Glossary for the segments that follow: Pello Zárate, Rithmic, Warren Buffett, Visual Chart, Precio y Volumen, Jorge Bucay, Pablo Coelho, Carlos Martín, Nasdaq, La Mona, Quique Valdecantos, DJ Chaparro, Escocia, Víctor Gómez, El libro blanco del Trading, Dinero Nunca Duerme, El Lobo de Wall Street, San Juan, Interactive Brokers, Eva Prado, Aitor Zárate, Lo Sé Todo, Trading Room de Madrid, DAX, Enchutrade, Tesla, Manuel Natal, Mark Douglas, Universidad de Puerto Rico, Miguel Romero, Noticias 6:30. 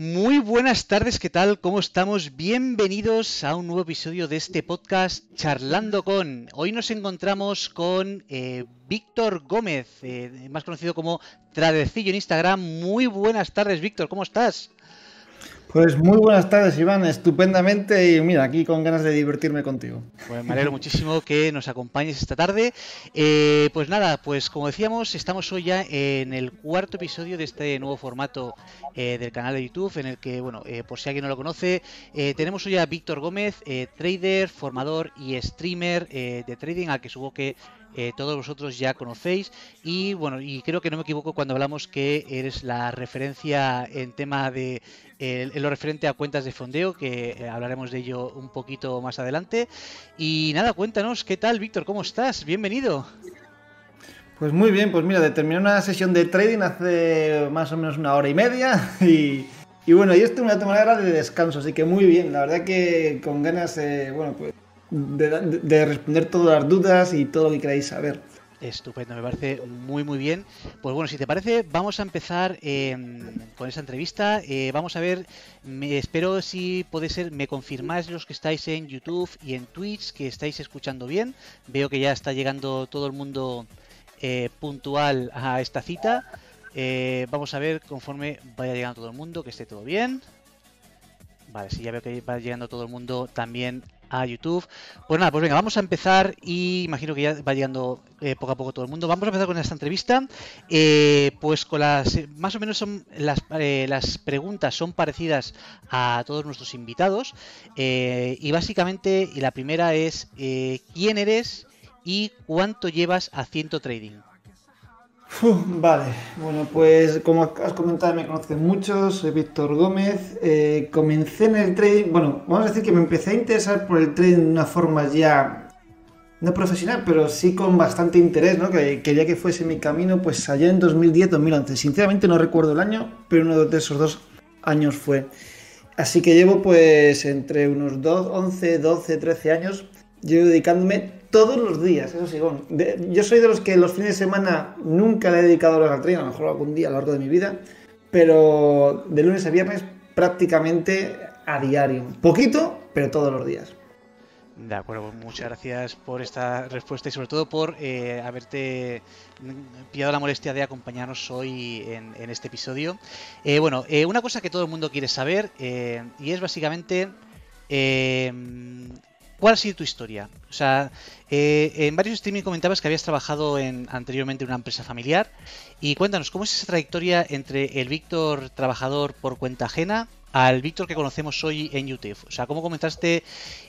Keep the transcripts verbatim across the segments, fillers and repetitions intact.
Muy buenas tardes, ¿qué tal? ¿Cómo estamos? Bienvenidos a un nuevo episodio de este podcast Charlando con. Hoy nos encontramos con eh, Víctor Gómez, eh, más conocido como Tradercillo en Instagram. Muy buenas tardes, Víctor, ¿cómo estás? Pues muy buenas tardes, Iván, estupendamente, y mira, aquí con ganas de divertirme contigo. Pues me alegro muchísimo que nos acompañes esta tarde. Eh, pues nada, pues como decíamos, estamos hoy ya en el cuarto episodio de este nuevo formato eh, del canal de YouTube, en el que, bueno, eh, por si alguien no lo conoce, eh, tenemos hoy a Víctor Gómez, eh, trader, formador y streamer eh, de trading, al que supongo que Eh, todos vosotros ya conocéis, y bueno, y creo que no me equivoco cuando hablamos que eres la referencia en tema de eh, en lo referente a cuentas de fondeo, que eh, hablaremos de ello un poquito más adelante. Y nada, cuéntanos, ¿qué tal, Víctor? ¿Cómo estás? Bienvenido. Pues muy bien, pues mira, terminé una sesión de trading hace más o menos una hora y media y, y bueno, y esto es una temporada de descanso, así que muy bien, la verdad que con ganas, eh, bueno, pues De, de, de responder todas las dudas y todo lo que queráis saber. Estupendo, me parece muy muy bien. Pues bueno, si te parece, vamos a empezar eh, con esta entrevista. Eh, vamos a ver, me, espero si puede ser, me confirmáis los que estáis en YouTube y en Twitch que estáis escuchando bien. Veo que ya está llegando todo el mundo eh, puntual a esta cita. Eh, vamos a ver conforme vaya llegando todo el mundo, que esté todo bien. Vale, sí, ya veo que va llegando todo el mundo también a YouTube. Pues nada, pues venga, vamos a empezar, y imagino que ya va llegando eh, poco a poco todo el mundo. Vamos a empezar con esta entrevista. Eh, pues con las, más o menos son las, eh, las preguntas son parecidas a todos nuestros invitados. Eh, y básicamente la primera es, eh, ¿quién eres y cuánto llevas haciendo trading? Uh, vale, bueno, pues como has comentado, me conocen muchos, soy Víctor Gómez. Eh, comencé en el trading, bueno, vamos a decir que me empecé a interesar por el trading de una forma ya, no profesional, pero sí con bastante interés, ¿no? Que quería que fuese mi camino, pues allá en dos mil diez, dos mil once, sinceramente no recuerdo el año, pero uno de esos dos años fue. Así que llevo pues entre unos once, doce, trece años, llevo dedicándome todos los días, eso sí, bueno, de, yo soy de los que los fines de semana nunca le he dedicado horas al trading, a lo mejor algún día a lo largo de mi vida, pero de lunes a viernes prácticamente a diario, poquito, pero todos los días. De acuerdo, muchas gracias por esta respuesta y sobre todo por eh, haberte pillado la molestia de acompañarnos hoy en, en este episodio. Eh, bueno, eh, una cosa que todo el mundo quiere saber eh, y es básicamente... Eh, ¿Cuál ha sido tu historia? O sea, eh, en varios streaming comentabas que habías trabajado en, anteriormente en una empresa familiar, y cuéntanos, ¿cómo es esa trayectoria entre el Víctor trabajador por cuenta ajena al Víctor que conocemos hoy en YouTube? O sea, ¿cómo comenzaste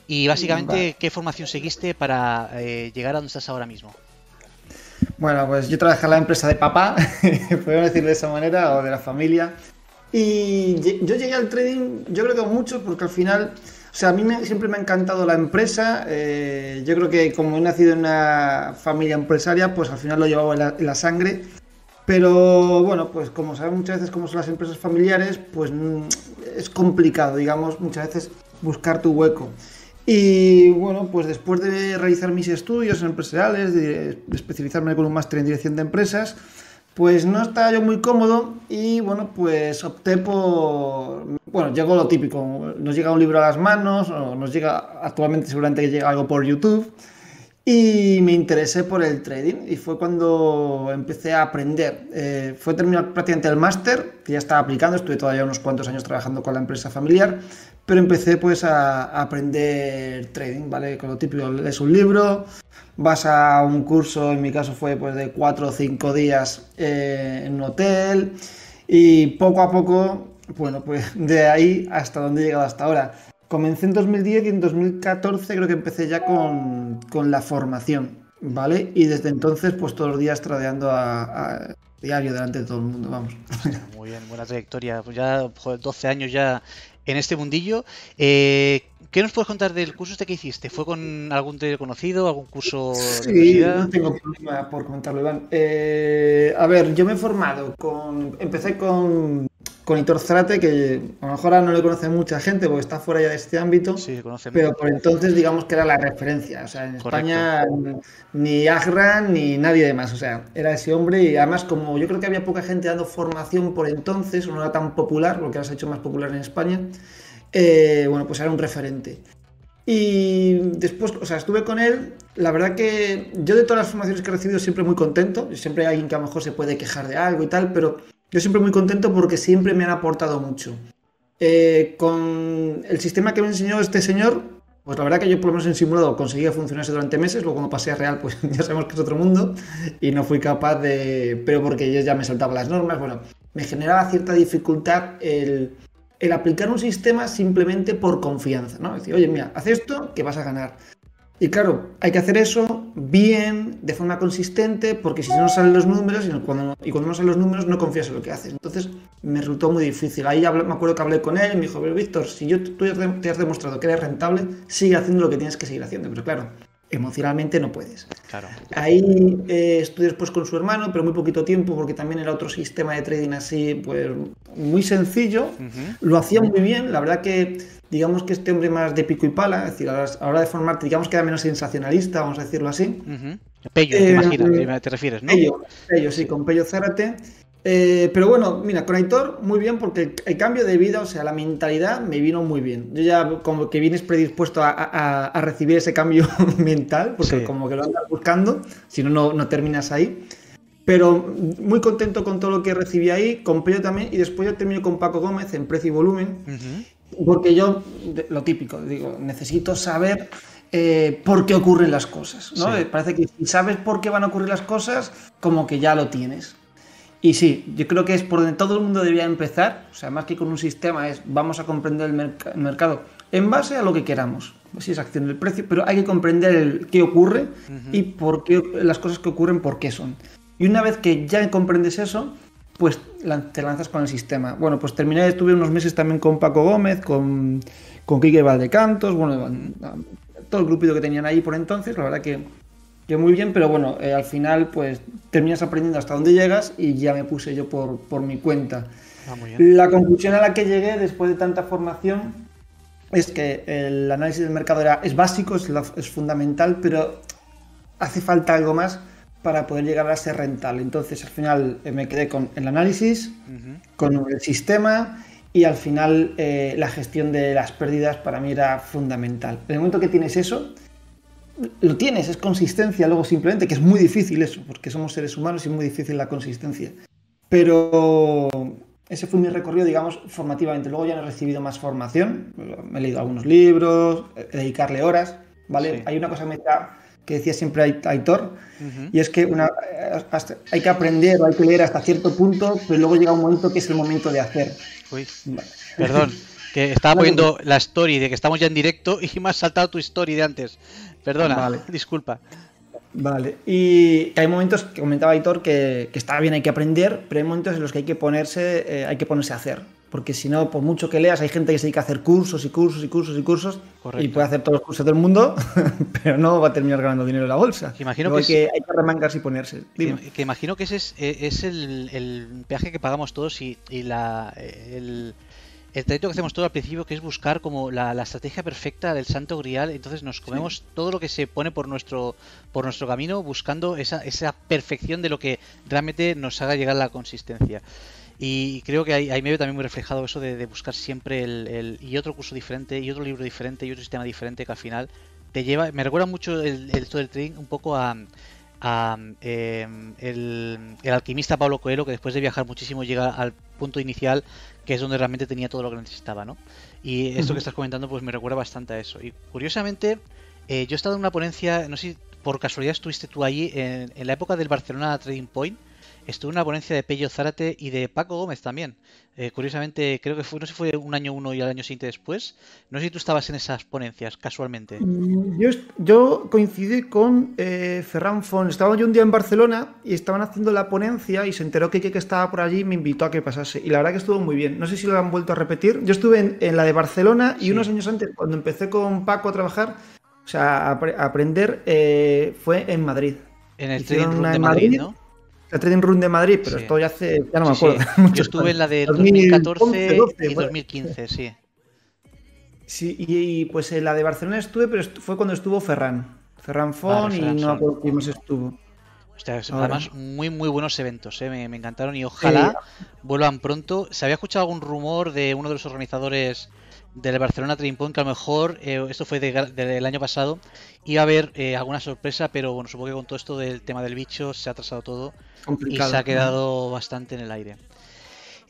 y básicamente vale. qué formación seguiste para eh, llegar a donde estás ahora mismo? Bueno, pues yo trabajé en la empresa de papá, podemos decirlo de esa manera, o de la familia, y yo llegué al trading, yo creo que mucho, porque al final... O sea, a mí me, siempre me ha encantado la empresa, eh, yo creo que como he nacido en una familia empresaria, pues al final lo llevaba en la, en la sangre, pero bueno, pues como saben muchas veces cómo son las empresas familiares, pues es complicado, digamos, muchas veces buscar tu hueco. Y bueno, pues después de realizar mis estudios empresariales, de, de especializarme con un máster en dirección de empresas, pues no estaba yo muy cómodo y, bueno, pues opté por... Bueno, llegó lo típico, nos llega un libro a las manos, o nos llega actualmente seguramente que llega algo por YouTube, y me interesé por el trading y fue cuando empecé a aprender. Eh, fue terminar prácticamente el máster, que ya estaba aplicando, estuve todavía unos cuantos años trabajando con la empresa familiar, pero empecé pues a, a aprender trading, ¿vale? Con lo típico, lees un libro... Vas a un curso, en mi caso fue pues de cuatro o cinco días eh, en un hotel, y poco a poco, bueno, pues de ahí hasta donde he llegado hasta ahora. Comencé en dos mil diez y en dos mil catorce creo que empecé ya con, con la formación, ¿vale? Y desde entonces pues todos los días tradeando a... a diario delante de todo el mundo, vamos. Muy bien, buena trayectoria. Pues ya joder, doce años ya en este mundillo. Eh, ¿Qué nos puedes contar del curso este que hiciste? ¿Fue con algún trader conocido, algún curso de universidad? Sí, no tengo problema por comentarlo, Iván. Eh, a ver, yo me he formado con... Empecé con, con Aitor Zárate, que a lo mejor ahora no le conoce mucha gente porque está fuera ya de este ámbito, sí, pero por entonces digamos que era la referencia. O sea, en España correcto. Ni Agran ni nadie más. O sea, era ese hombre y además como yo creo que había poca gente dando formación por entonces, no era tan popular, porque ahora se ha hecho más popular en España, eh, bueno, pues era un referente. Y después, o sea, estuve con él, la verdad que yo de todas las formaciones que he recibido siempre muy contento, siempre hay alguien que a lo mejor se puede quejar de algo y tal, pero yo siempre muy contento porque siempre me han aportado mucho. Eh, con el sistema que me enseñó este señor, pues la verdad que yo por lo menos en simulado conseguía funcionarse durante meses, luego cuando pasé a real pues ya sabemos que es otro mundo y no fui capaz de... pero porque yo ya me saltaba las normas, bueno, me generaba cierta dificultad el... el aplicar un sistema simplemente por confianza, ¿no? Es decir, oye, mira, haz esto que vas a ganar. Y claro, hay que hacer eso bien, de forma consistente, porque si no salen los números y cuando, y cuando no salen los números no confías en lo que haces. Entonces me resultó muy difícil. Ahí hablé, me acuerdo que hablé con él y me dijo, pero Víctor, si yo, tú ya te has demostrado que eres rentable, sigue haciendo lo que tienes que seguir haciendo. Pero claro, emocionalmente no puedes. Claro. Ahí eh, estuve después con su hermano, pero muy poquito tiempo, porque también era otro sistema de trading así, pues muy sencillo. Uh-huh. Lo hacía muy bien. La verdad que, digamos que este hombre más de pico y pala, es decir, a la hora de formarte, digamos que era menos sensacionalista, vamos a decirlo así. Uh-huh. Pello, eh, te imaginas, te refieres, ¿no? Pello, Pello sí, con Pello Zárate. Eh, pero bueno, mira, con Aitor muy bien porque el, el cambio de vida, o sea, la mentalidad me vino muy bien. Yo ya como que vienes predispuesto a, a, a recibir ese cambio mental, porque sí, como que lo andas buscando, si no, no, no terminas ahí. Pero muy contento con todo lo que recibí ahí, con Pello también, y después yo terminé con Paco Gómez en Precio y Volumen, uh-huh, porque yo, lo típico, digo, necesito saber... Eh, por qué ocurren las cosas, ¿no? Sí. Parece que si sabes por qué van a ocurrir las cosas, como que ya lo tienes. Y sí, yo creo que es por donde todo el mundo debería empezar, o sea, más que con un sistema es vamos a comprender el, merc- el mercado en base a lo que queramos, si es acción del precio, pero hay que comprender el, qué ocurre, uh-huh, y por qué, las cosas que ocurren, por qué son. Y una vez que ya comprendes eso, pues te lanzas con el sistema. Bueno, pues terminé, estuve unos meses también con Paco Gómez, con, con Quique Valdecantos, bueno... todo el grupito que tenían ahí por entonces, la verdad que yo muy bien, pero bueno, eh, al final pues terminas aprendiendo hasta dónde llegas y ya me puse yo por, por mi cuenta. Ah, muy bien. La conclusión a la que llegué después de tanta formación es que el análisis del mercado era, es básico, es, la, es fundamental, pero hace falta algo más para poder llegar a ser rentable. Entonces al final eh, me quedé con el análisis, uh-huh, con el sistema... y al final eh, la gestión de las pérdidas para mí era fundamental. En el momento que tienes eso, lo tienes, es consistencia luego simplemente, que es muy difícil eso, porque somos seres humanos y es muy difícil la consistencia. Pero ese fue mi recorrido, digamos, formativamente. Luego ya no he recibido más formación, me he leído algunos libros, dedicarle horas, ¿vale? Sí. Hay una cosa que me da... que decía siempre Aitor, uh-huh, y es que una, hasta, hay que aprender, hay que leer hasta cierto punto, pero luego llega un momento que es el momento de hacer. Uy, vale. Perdón, que estaba no, poniendo no, la story de que estamos ya en directo y me has saltado tu story de antes. Perdona, vale, disculpa. Vale, y hay momentos, que comentaba Aitor, que, que está bien, hay que aprender, pero hay momentos en los que hay que ponerse, eh, hay que ponerse a hacer. Porque si no, por mucho que leas, hay gente que se dedica a hacer cursos y cursos y cursos y cursos. Correcto. Y puede hacer todos los cursos del mundo, pero no va a terminar ganando dinero en la bolsa. Imagino que, es... que hay que remangarse y ponerse. Dime. Que imagino que ese es, es el, el peaje que pagamos todos y, y la, el, el trayecto que hacemos todo al principio, que es buscar como la, la estrategia perfecta del santo grial. Entonces nos comemos, sí, todo lo que se pone por nuestro, por nuestro camino, buscando esa, esa perfección de lo que realmente nos haga llegar la consistencia. Y creo que ahí, ahí me veo también muy reflejado eso de, de buscar siempre el, el y otro curso diferente, y otro libro diferente, y otro sistema diferente, que al final te lleva... Me recuerda mucho el, el, todo el trading un poco a, a eh, el, el alquimista Pablo Coelho, que después de viajar muchísimo llega al punto inicial, que es donde realmente tenía todo lo que necesitaba, ¿no? Y esto, uh-huh, que estás comentando pues me recuerda bastante a eso. Y curiosamente, eh, yo he estado en una ponencia, no sé si por casualidad estuviste tú allí, en, en la época del Barcelona Trading Point. Estuvo en una ponencia de Pello Zárate y de Paco Gómez también. Eh, curiosamente, creo que fue, no sé si fue un año uno y al año siguiente después. No sé si tú estabas en esas ponencias, casualmente. Yo, yo coincidí con eh, Ferran Fon. Estaba yo un día en Barcelona y estaban haciendo la ponencia y se enteró que, que, que estaba por allí y me invitó a que pasase. Y la verdad que estuvo muy bien. No sé si lo han vuelto a repetir. Yo estuve en, en la de Barcelona y sí, unos años antes, cuando empecé con Paco a trabajar, o sea, a, a aprender, eh, fue en Madrid. En el Trading Room de Madrid, Madrid, ¿no? La Trading Room de Madrid, pero sí. esto ya hace, ya no me acuerdo. Sí, sí. Yo estuve en la de dos mil catorce y dos mil quince, sí. Sí, y, y pues en la de Barcelona estuve, pero estu fue cuando estuvo Ferran. Ferran Fon, vale, y Ferran, no me acuerdo quién más estuvo. O sea, además, muy muy buenos eventos, ¿eh? me, me encantaron y ojalá sí. vuelvan pronto. ¿Se había escuchado algún rumor de uno de los organizadores del Barcelona Trading Point que a lo mejor, eh, esto fue de, de, del año pasado, iba a haber eh, alguna sorpresa, pero bueno, supongo que con todo esto del tema del bicho se ha atrasado todo complicado, y se ha quedado ¿no? bastante en el aire?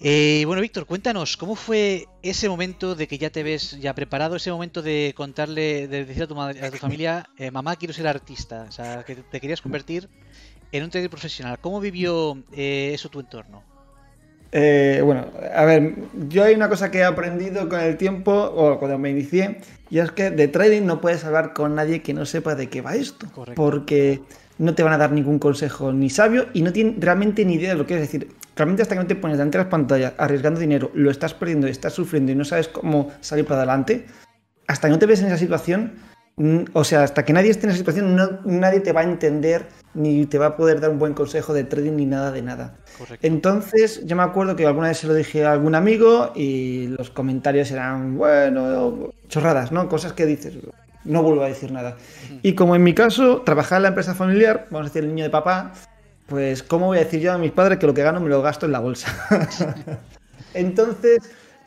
Eh, bueno, Víctor, cuéntanos, ¿cómo fue ese momento de que ya te ves ya preparado, ese momento de contarle, de decir a tu, madre, a tu familia, eh, mamá, quiero ser artista, o sea, que te querías convertir en un trader profesional? ¿Cómo vivió eh, eso tu entorno? Eh, bueno, a ver, yo hay una cosa que he aprendido con el tiempo, o cuando me inicié, y es que de trading no puedes hablar con nadie que no sepa de qué va esto. Correcto. Porque no te van a dar ningún consejo ni sabio y no tienen realmente ni idea de lo que es. Es decir, realmente hasta que no te pones delante de las pantallas arriesgando dinero, lo estás perdiendo, estás sufriendo y no sabes cómo salir para adelante, hasta que no te ves en esa situación... O sea, hasta que nadie esté en esa situación, no, nadie te va a entender ni te va a poder dar un buen consejo de trading ni nada de nada. Correcto. Entonces, yo me acuerdo que alguna vez se lo dije a algún amigo y los comentarios eran, bueno, chorradas, ¿no? Cosas que dices, no vuelvo a decir nada. Sí. Y como en mi caso, trabajar en la empresa familiar, vamos a decir el niño de papá, pues ¿cómo voy a decir yo a mis padres que lo que gano me lo gasto en la bolsa? Entonces...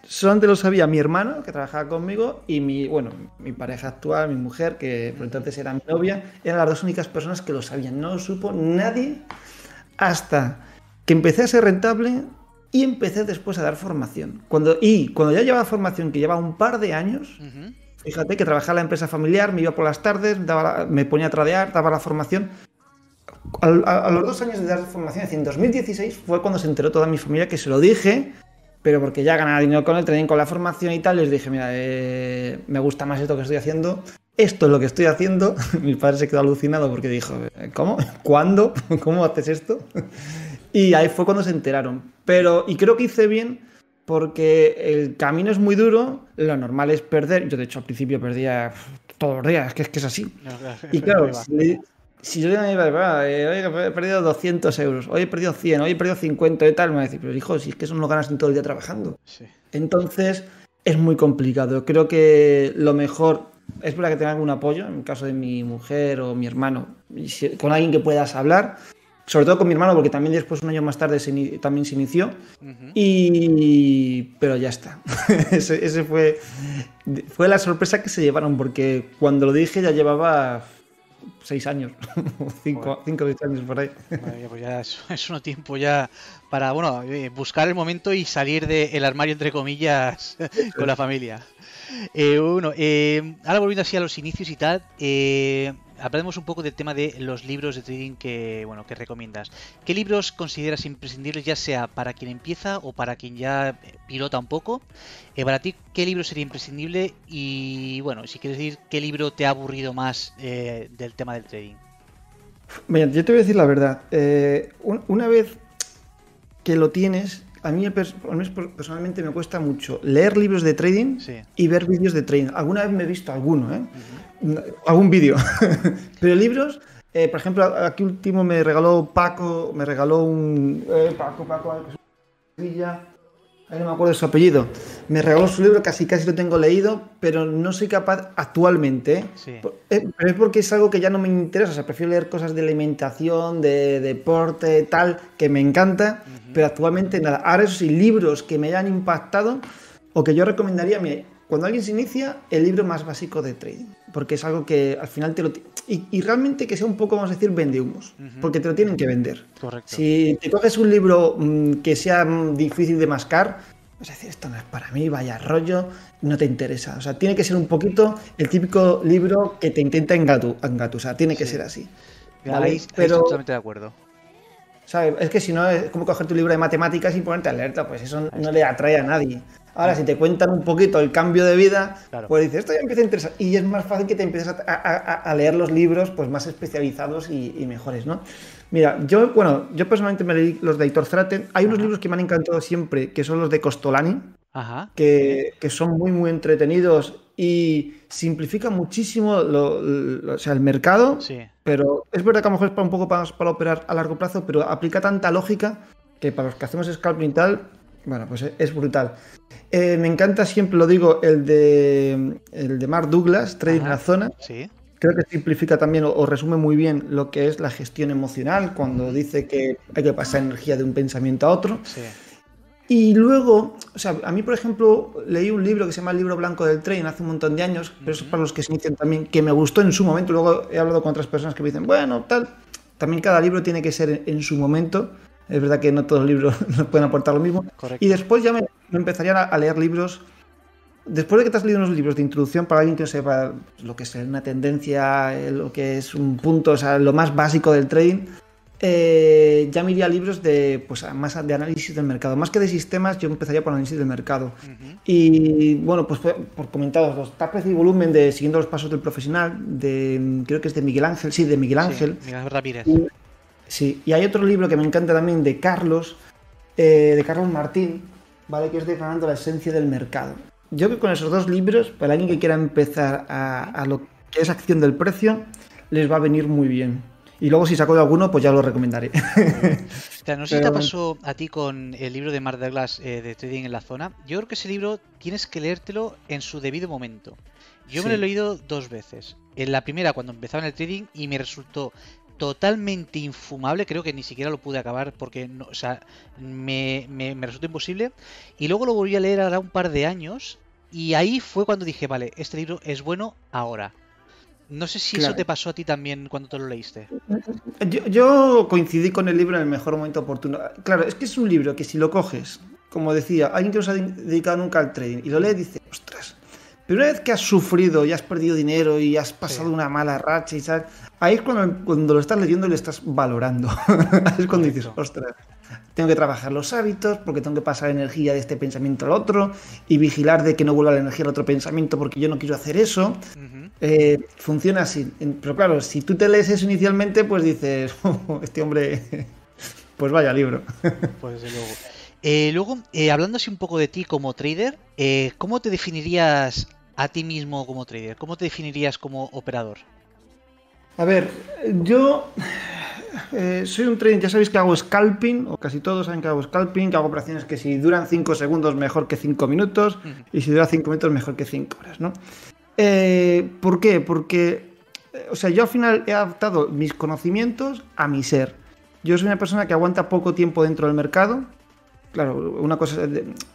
solamente lo sabía mi hermano, que trabajaba conmigo, y mi, bueno, mi pareja actual, mi mujer, que por entonces era mi novia, eran las dos únicas personas que lo sabían. No lo supo nadie hasta que empecé a ser rentable y empecé después a dar formación. Cuando, y cuando ya llevaba formación, que llevaba un par de años, uh-huh. fíjate que trabajaba en la empresa familiar, me iba por las tardes, daba la, me ponía a tradear, daba la formación. A, a, a los dos años de dar formación, en dos mil dieciséis, fue cuando se enteró toda mi familia, que se lo dije... pero porque ya ganaba dinero con el trading, con la formación y tal, les dije, mira, eh, me gusta más esto que estoy haciendo, esto es lo que estoy haciendo. Mi padre se quedó alucinado porque dijo, ¿cómo? ¿Cuándo? ¿Cómo haces esto? Y ahí fue cuando se enteraron. Pero, y creo que hice bien, porque el camino es muy duro, lo normal es perder. Yo, de hecho, al principio perdía todos los días, que es que es así. No, claro, y claro, si yo digo, he perdido doscientos euros, hoy he perdido cien, hoy he perdido cincuenta y tal, me va a decir, pero hijo, si es que eso no lo ganas en todo el día trabajando. Sí. Entonces, es muy complicado. Creo que lo mejor es para que tenga algún apoyo, en el caso de mi mujer o mi hermano, con alguien que puedas hablar, sobre todo con mi hermano, porque también después, un año más tarde, se también se inició, uh-huh. y... pero ya está. ese, ese fue, fue la sorpresa que se llevaron, porque cuando lo dije ya llevaba... seis años, cinco o cinco, seis años por ahí. Vale, pues ya es, es un tiempo ya para, bueno, buscar el momento y salir del armario, entre comillas, con la familia. Eh, bueno, eh, ahora volviendo así a los inicios y tal, eh, hablemos un poco del tema de los libros de trading que, bueno, que recomiendas. ¿Qué libros consideras imprescindibles, ya sea para quien empieza o para quien ya pilota un poco? Eh, para ti, ¿qué libro sería imprescindible? Y bueno, si quieres decir qué libro te ha aburrido más eh, del tema del trading. Mira, yo te voy a decir la verdad. Eh, un, una vez que lo tienes... A mí personalmente me cuesta mucho leer libros de trading sí. y ver vídeos de trading. Alguna vez me he visto alguno, ¿eh? Uh-huh. Algún vídeo. Pero libros, eh, por ejemplo, aquí último me regaló Paco, me regaló un... Eh, Paco, Paco, Villa, ahí no me acuerdo de su apellido. Me regaló su libro, casi casi lo tengo leído, pero no soy capaz actualmente. ¿eh? Sí. Eh, pero es porque es algo que ya no me interesa. O sea, prefiero leer cosas de alimentación, de deporte, tal, que me encanta. Uh-huh. Pero actualmente nada. Ahora, eso sí, libros que me hayan impactado o que yo recomendaría, mire, cuando alguien se inicia, el libro más básico de trading, porque es algo que al final te lo... Y, y realmente que sea un poco, vamos a decir, vendehumos, uh-huh. porque te lo tienen que vender. Correcto. Si te coges un libro mmm, que sea mmm, difícil de mascar, vas a decir, esto no es para mí, vaya rollo, no te interesa. O sea, tiene que ser un poquito el típico libro que te intenta engatu, engatusar, tiene que sí. ser así. ¿Vale? Ahí, Pero... ahí totalmente de acuerdo. ¿Sabes? Es que si no, es como coger tu libro de matemáticas y ponerte a leerlo, pues eso no le atrae a nadie. Ahora, si te cuentan un poquito el cambio de vida, claro. pues dices, esto ya empieza a interesar. Y es más fácil que te empieces a, a, a leer los libros pues más especializados y, y mejores, ¿no? Mira, yo, bueno, yo personalmente me leí los de Aitor Zárate. Hay unos Ajá. libros que me han encantado siempre, que son los de Costolani, Ajá. Que, que son muy, muy entretenidos y simplifica muchísimo lo, lo, o sea, el mercado. Sí. Pero es verdad que a lo mejor es para un poco para, para operar a largo plazo, pero aplica tanta lógica que para los que hacemos scalping y tal, bueno, pues es brutal. Eh, me encanta, siempre lo digo, el de, el de Mark Douglas, Trading en la Zona. Sí. Creo que simplifica también o, o resume muy bien lo que es la gestión emocional, cuando dice que hay que pasar energía de un pensamiento a otro. Sí. Y luego, o sea, a mí, por ejemplo, leí un libro que se llama El libro blanco del Trading hace un montón de años, pero eso es para los que se inician también, que me gustó en su momento. Luego he hablado con otras personas que me dicen, bueno, tal. También cada libro tiene que ser en, en su momento. Es verdad que no todos los libros nos pueden aportar lo mismo. Correcto. Y después ya me, me empezaría a, a leer libros. Después de que te has leído unos libros de introducción, para alguien que no sepa lo que es una tendencia, lo que es un punto, o sea, lo más básico del trading, eh, ya me iría a libros de, pues, más de análisis del mercado. Más que de sistemas, yo empezaría por análisis del mercado. Uh-huh. Y bueno, pues por, por comentados, los Precio y Volumen de Siguiendo los Pasos del Profesional, de creo que es de Miguel Ángel, sí, de Miguel Ángel. Sí, Miguel Ramírez. Y, sí, y hay otro libro que me encanta también de Carlos, eh, de Carlos Martín, ¿vale? Que es Declarando la esencia del mercado. Yo creo que con esos dos libros, para alguien que quiera empezar a, a lo que es acción del precio, les va a venir muy bien. Y luego si saco de alguno, pues ya lo recomendaré. O sea, no sé si te pasó a ti con el libro de Mark Douglas, eh, de Trading en la Zona. Yo creo que ese libro tienes que leértelo en su debido momento. Yo sí. Me lo he leído dos veces. En la primera, cuando empezaba en el trading, y me resultó totalmente infumable, creo que ni siquiera lo pude acabar porque no, o sea, me, me, me resultó imposible. Y luego lo volví a leer ahora un par de años, y ahí fue cuando dije, vale, este libro es bueno ahora. No sé si claro. Eso te pasó a ti también cuando te lo leíste. Yo, yo coincidí con el libro en el mejor momento oportuno. Claro, es que es un libro que si lo coges, como decía, alguien que no se ha dedicado nunca al trading y lo lee, dice, ostras. Pero una vez que has sufrido y has perdido dinero y has pasado sí. Una mala racha y tal, ahí es cuando, cuando lo estás leyendo y lo estás valorando. Es cuando dices, ostras, tengo que trabajar los hábitos porque tengo que pasar energía de este pensamiento al otro y vigilar de que no vuelva la energía al otro pensamiento porque yo no quiero hacer eso. Uh-huh. Eh, funciona así. Pero claro, si tú te lees eso inicialmente, pues dices, oh, este hombre, pues vaya libro. Pues desde luego. Eh, luego, eh, hablando así un poco de ti como trader, eh, ¿cómo te definirías a ti mismo como trader? ¿Cómo te definirías como operador? A ver, yo eh, soy un trader, ya sabéis que hago scalping, o casi todos saben que hago scalping, que hago operaciones que si duran cinco segundos mejor que cinco minutos, uh-huh. Y si dura cinco minutos mejor que cinco horas, ¿no? Eh, ¿Por qué? Porque, eh, o sea, yo al final he adaptado mis conocimientos a mi ser. Yo soy una persona que aguanta poco tiempo dentro del mercado. Claro, una cosa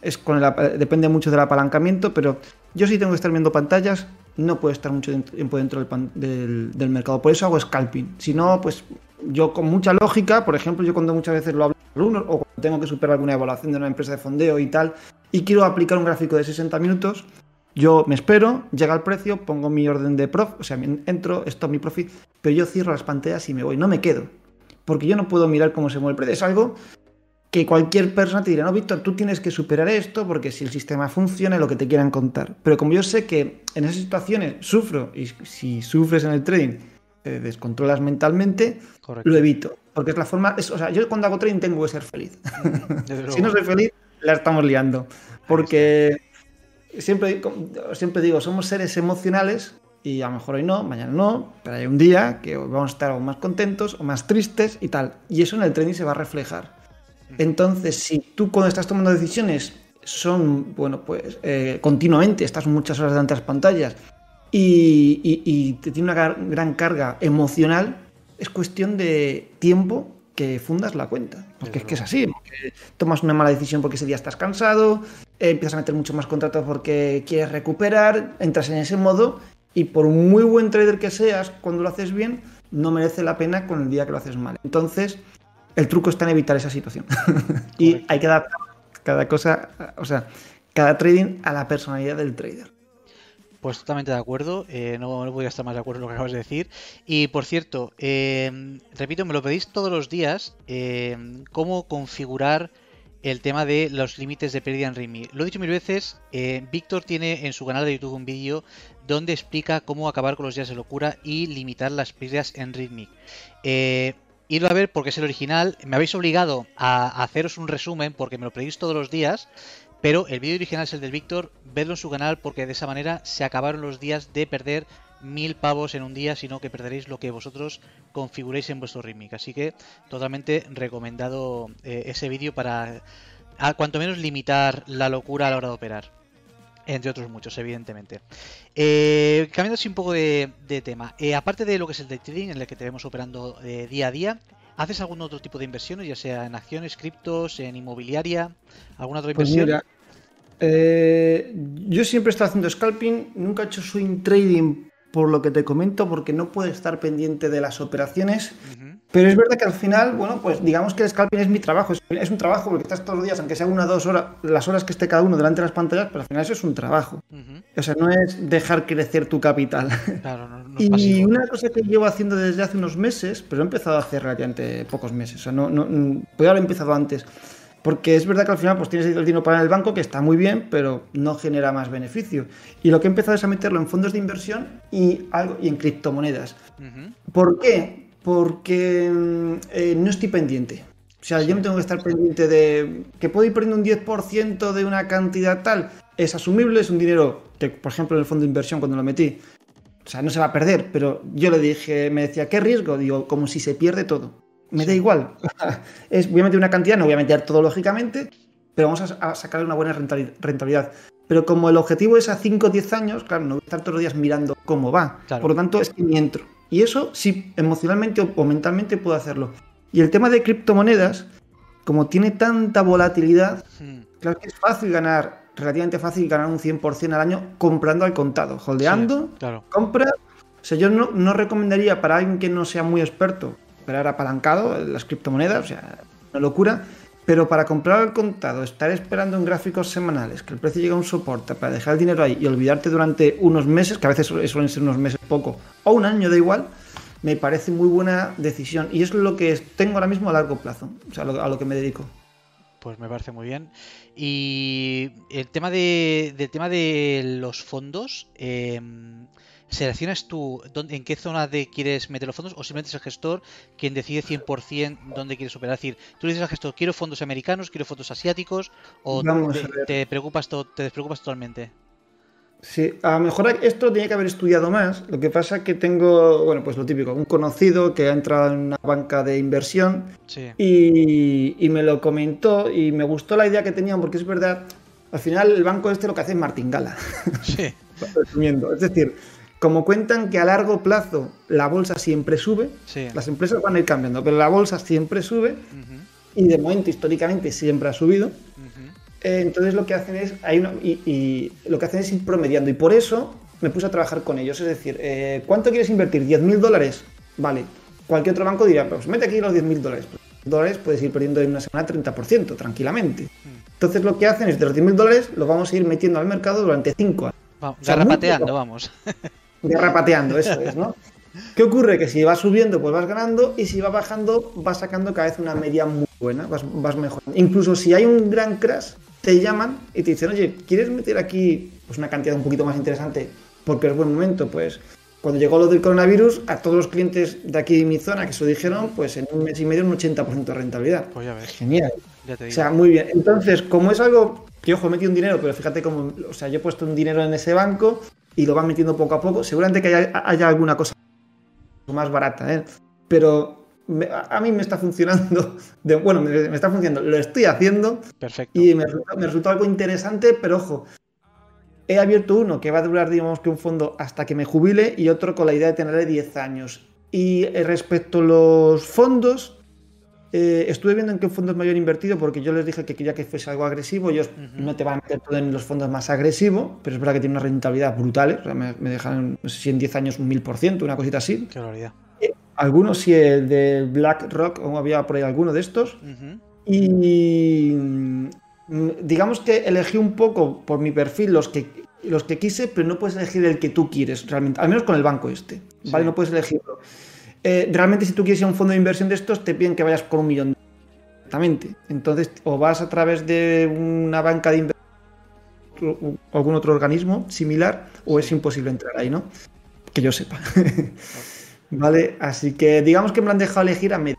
es con el, depende mucho del apalancamiento, pero yo sí tengo que estar viendo pantallas, no puedo estar mucho tiempo dentro del, pan, del, del mercado, por eso hago scalping. Si no, pues yo con mucha lógica, por ejemplo, yo cuando muchas veces lo hablo con alumnos o cuando tengo que superar alguna evaluación de una empresa de fondeo y tal, y quiero aplicar un gráfico de sesenta minutos, yo me espero, llega el precio, pongo mi orden de prof, o sea, entro, stop mi profit, pero yo cierro las pantallas y me voy, no me quedo, porque yo no puedo mirar cómo se mueve el precio, es algo que cualquier persona te dirá, no, Víctor, tú tienes que superar esto porque si el sistema funciona es lo que te quieran contar. Pero como yo sé que en esas situaciones sufro, y si sufres en el trading, te descontrolas mentalmente, correcto. Lo evito. Porque es la forma, es, o sea, yo cuando hago trading tengo que ser feliz. Si no soy feliz, la estamos liando. Porque siempre, siempre digo, somos seres emocionales y a lo mejor hoy no, mañana no, pero hay un día que vamos a estar o más contentos o más tristes y tal. Y eso en el trading se va a reflejar. Entonces, si tú cuando estás tomando decisiones son, bueno, pues eh, continuamente, estás muchas horas delante de las pantallas y, y, y te tiene una gran carga emocional, es cuestión de tiempo que fundas la cuenta. Porque es que es así, porque tomas una mala decisión porque ese día estás cansado, eh, empiezas a meter mucho más contratos porque quieres recuperar, entras en ese modo y por muy buen trader que seas, cuando lo haces bien, no merece la pena con el día que lo haces mal. Entonces, el truco está en evitar esa situación. Y hay que adaptar cada cosa, o sea, cada trading a la personalidad del trader. Pues totalmente de acuerdo, eh, no, no voy a estar más de acuerdo en lo que acabas de decir. Y por cierto, eh, repito, me lo pedís todos los días, eh, cómo configurar el tema de los límites de pérdida en Rithmic. Lo he dicho mil veces, eh, Víctor tiene en su canal de YouTube un vídeo donde explica cómo acabar con los días de locura y limitar las pérdidas en Rithmic. Eh... Irlo a ver porque es el original. Me habéis obligado a haceros un resumen porque me lo pedís todos los días, Pero el vídeo original es el del Víctor, vedlo en su canal porque de esa manera se acabaron los días de perder mil pavos en un día, sino que perderéis lo que vosotros configuréis en vuestro Rithmic. Así que totalmente recomendado eh, ese vídeo para a, cuanto menos limitar la locura a la hora de operar. Entre otros muchos, evidentemente. Eh, cambiando así un poco de, de tema. Eh, aparte de lo que es el day trading, en el que te vemos operando eh, día a día, ¿haces algún otro tipo de inversiones, ya sea en acciones, criptos, en inmobiliaria, alguna otra inversión? Pues mira, eh, yo siempre he estado haciendo scalping, nunca he hecho swing trading, por lo que te comento, porque no puedo estar pendiente de las operaciones. Uh-huh. Pero es verdad que al final, bueno, pues digamos que el scalping es mi trabajo. Es un trabajo porque estás todos los días, aunque sea una o dos horas, las horas que esté cada uno delante de las pantallas, pero al final eso es un trabajo. Uh-huh. O sea, no es dejar crecer tu capital. Claro, no, no es pasivo. Y una cosa que llevo haciendo desde hace unos meses, pero he empezado a hacer relativamente pocos meses, o sea, no, no, no podría haber empezado antes. Porque es verdad que al final pues tienes el dinero para el banco, que está muy bien, pero no genera más beneficio. Y lo que he empezado es a meterlo en fondos de inversión y, algo, y en criptomonedas. Uh-huh. ¿Por qué? Porque eh, no estoy pendiente. O sea, yo no tengo que estar pendiente de que puedo ir perdiendo un diez por ciento de una cantidad tal. Es asumible, es un dinero que, por ejemplo, en el fondo de inversión cuando lo metí, o sea, no se va a perder, pero yo le dije, me decía, ¿qué riesgo? Digo, como si se pierde todo. Me da igual. Es, voy a meter una cantidad, no voy a meter todo lógicamente, pero vamos a, a sacarle una buena rentabilidad. Pero como el objetivo es a cinco o diez años, claro, no voy a estar todos los días mirando cómo va. Claro. Por lo tanto, es que ni entro. Y eso sí, emocionalmente o, o mentalmente puedo hacerlo. Y el tema de criptomonedas, como tiene tanta volatilidad, sí. Claro que es fácil ganar, relativamente fácil ganar un cien por cien al año comprando al contado, holdeando, sí, claro. Compra. O sea, yo no, no recomendaría para alguien que no sea muy experto operar apalancado, las criptomonedas, o sea, una locura, pero para comprar al contado, estar esperando en gráficos semanales, que el precio llegue a un soporte, para dejar el dinero ahí y olvidarte durante unos meses, que a veces suelen ser unos meses poco, o un año, da igual, me parece muy buena decisión y es lo que tengo ahora mismo a largo plazo, o sea, a lo que me dedico. Pues me parece muy bien. Y el tema de, del tema de los fondos, eh... ¿seleccionas tú dónde, en qué zona de quieres meter los fondos o simplemente es el gestor quien decide cien por cien dónde quieres operar? Es decir, tú le dices al gestor, quiero fondos americanos, quiero fondos asiáticos o te, te, preocupas to, te despreocupas totalmente. Sí, a lo mejor esto tenía que haber estudiado más. Lo que pasa es que tengo, bueno, pues lo típico, un conocido que ha entrado en una banca de inversión, sí. y, y me lo comentó y me gustó la idea que tenían porque es verdad, al final el banco este lo que hace es martingala. Sí. Resumiendo, es decir... Como cuentan que a largo plazo la bolsa siempre sube, sí. Las empresas van a ir cambiando, pero la bolsa siempre sube, uh-huh. Y de momento históricamente siempre ha subido, uh-huh. eh, entonces lo que hacen es hay una, y, y lo que hacen es ir promediando y por eso me puse a trabajar con ellos, es decir, eh, ¿cuánto quieres invertir? ¿diez mil dólares? Vale, cualquier otro banco dirá, pues mete aquí los diez mil dólares, dólares puedes ir perdiendo en una semana treinta por ciento tranquilamente, uh-huh. Entonces lo que hacen es de los diez mil dólares los vamos a ir metiendo al mercado durante cinco años. Vamos, o sea, garrapateando, vamos. Garrapateando, eso es, ¿no? ¿Qué ocurre? Que si vas subiendo, pues vas ganando y si vas bajando, vas sacando cada vez una media muy buena, vas, vas mejorando. Incluso si hay un gran crash, te llaman y te dicen, oye, ¿quieres meter aquí pues, una cantidad un poquito más interesante? Porque es buen momento, pues. Cuando llegó lo del coronavirus, a todos los clientes de aquí de mi zona que se lo dijeron, pues en un mes y medio un ochenta por ciento de rentabilidad. Pues ya ves. Genial. Ya te digo. O sea, muy bien. Entonces, como es algo que, ojo, he metido un dinero, pero fíjate cómo, o sea, yo he puesto un dinero en ese banco y lo van metiendo poco a poco. Seguramente que haya, haya alguna cosa más barata, ¿eh? Pero me, a mí me está funcionando. De, bueno, me, me está funcionando. Lo estoy haciendo. Perfecto. Y me resultó, me resultó algo interesante, pero ojo. He abierto uno que va a durar, digamos, que un fondo hasta que me jubile y otro con la idea de tenerle diez años. Y respecto a los fondos, eh, estuve viendo en qué fondos me habían invertido porque yo les dije que quería que fuese algo agresivo. Ellos uh-huh. No te van a meter en los fondos más agresivos, pero es verdad que tiene una rentabilidad brutal. ¿eh? O sea, me, me dejan, no sé si en diez años un mil por ciento, una cosita así. Qué barbaridad. Eh, algunos, sí, el de BlackRock, o había por ahí alguno de estos. Uh-huh. Y... digamos que elegí un poco por mi perfil los que, los que quise, pero no puedes elegir el que tú quieres realmente, al menos con el banco este, sí. ¿Vale? No puedes elegirlo. Eh, realmente si tú quieres ir a un fondo de inversión de estos, te piden que vayas con un millón directamente. Entonces, o vas a través de una banca de inversión o algún otro organismo similar, o es imposible entrar ahí, ¿no? Que yo sepa. ¿Vale? Así que digamos que me lo han dejado elegir a medio.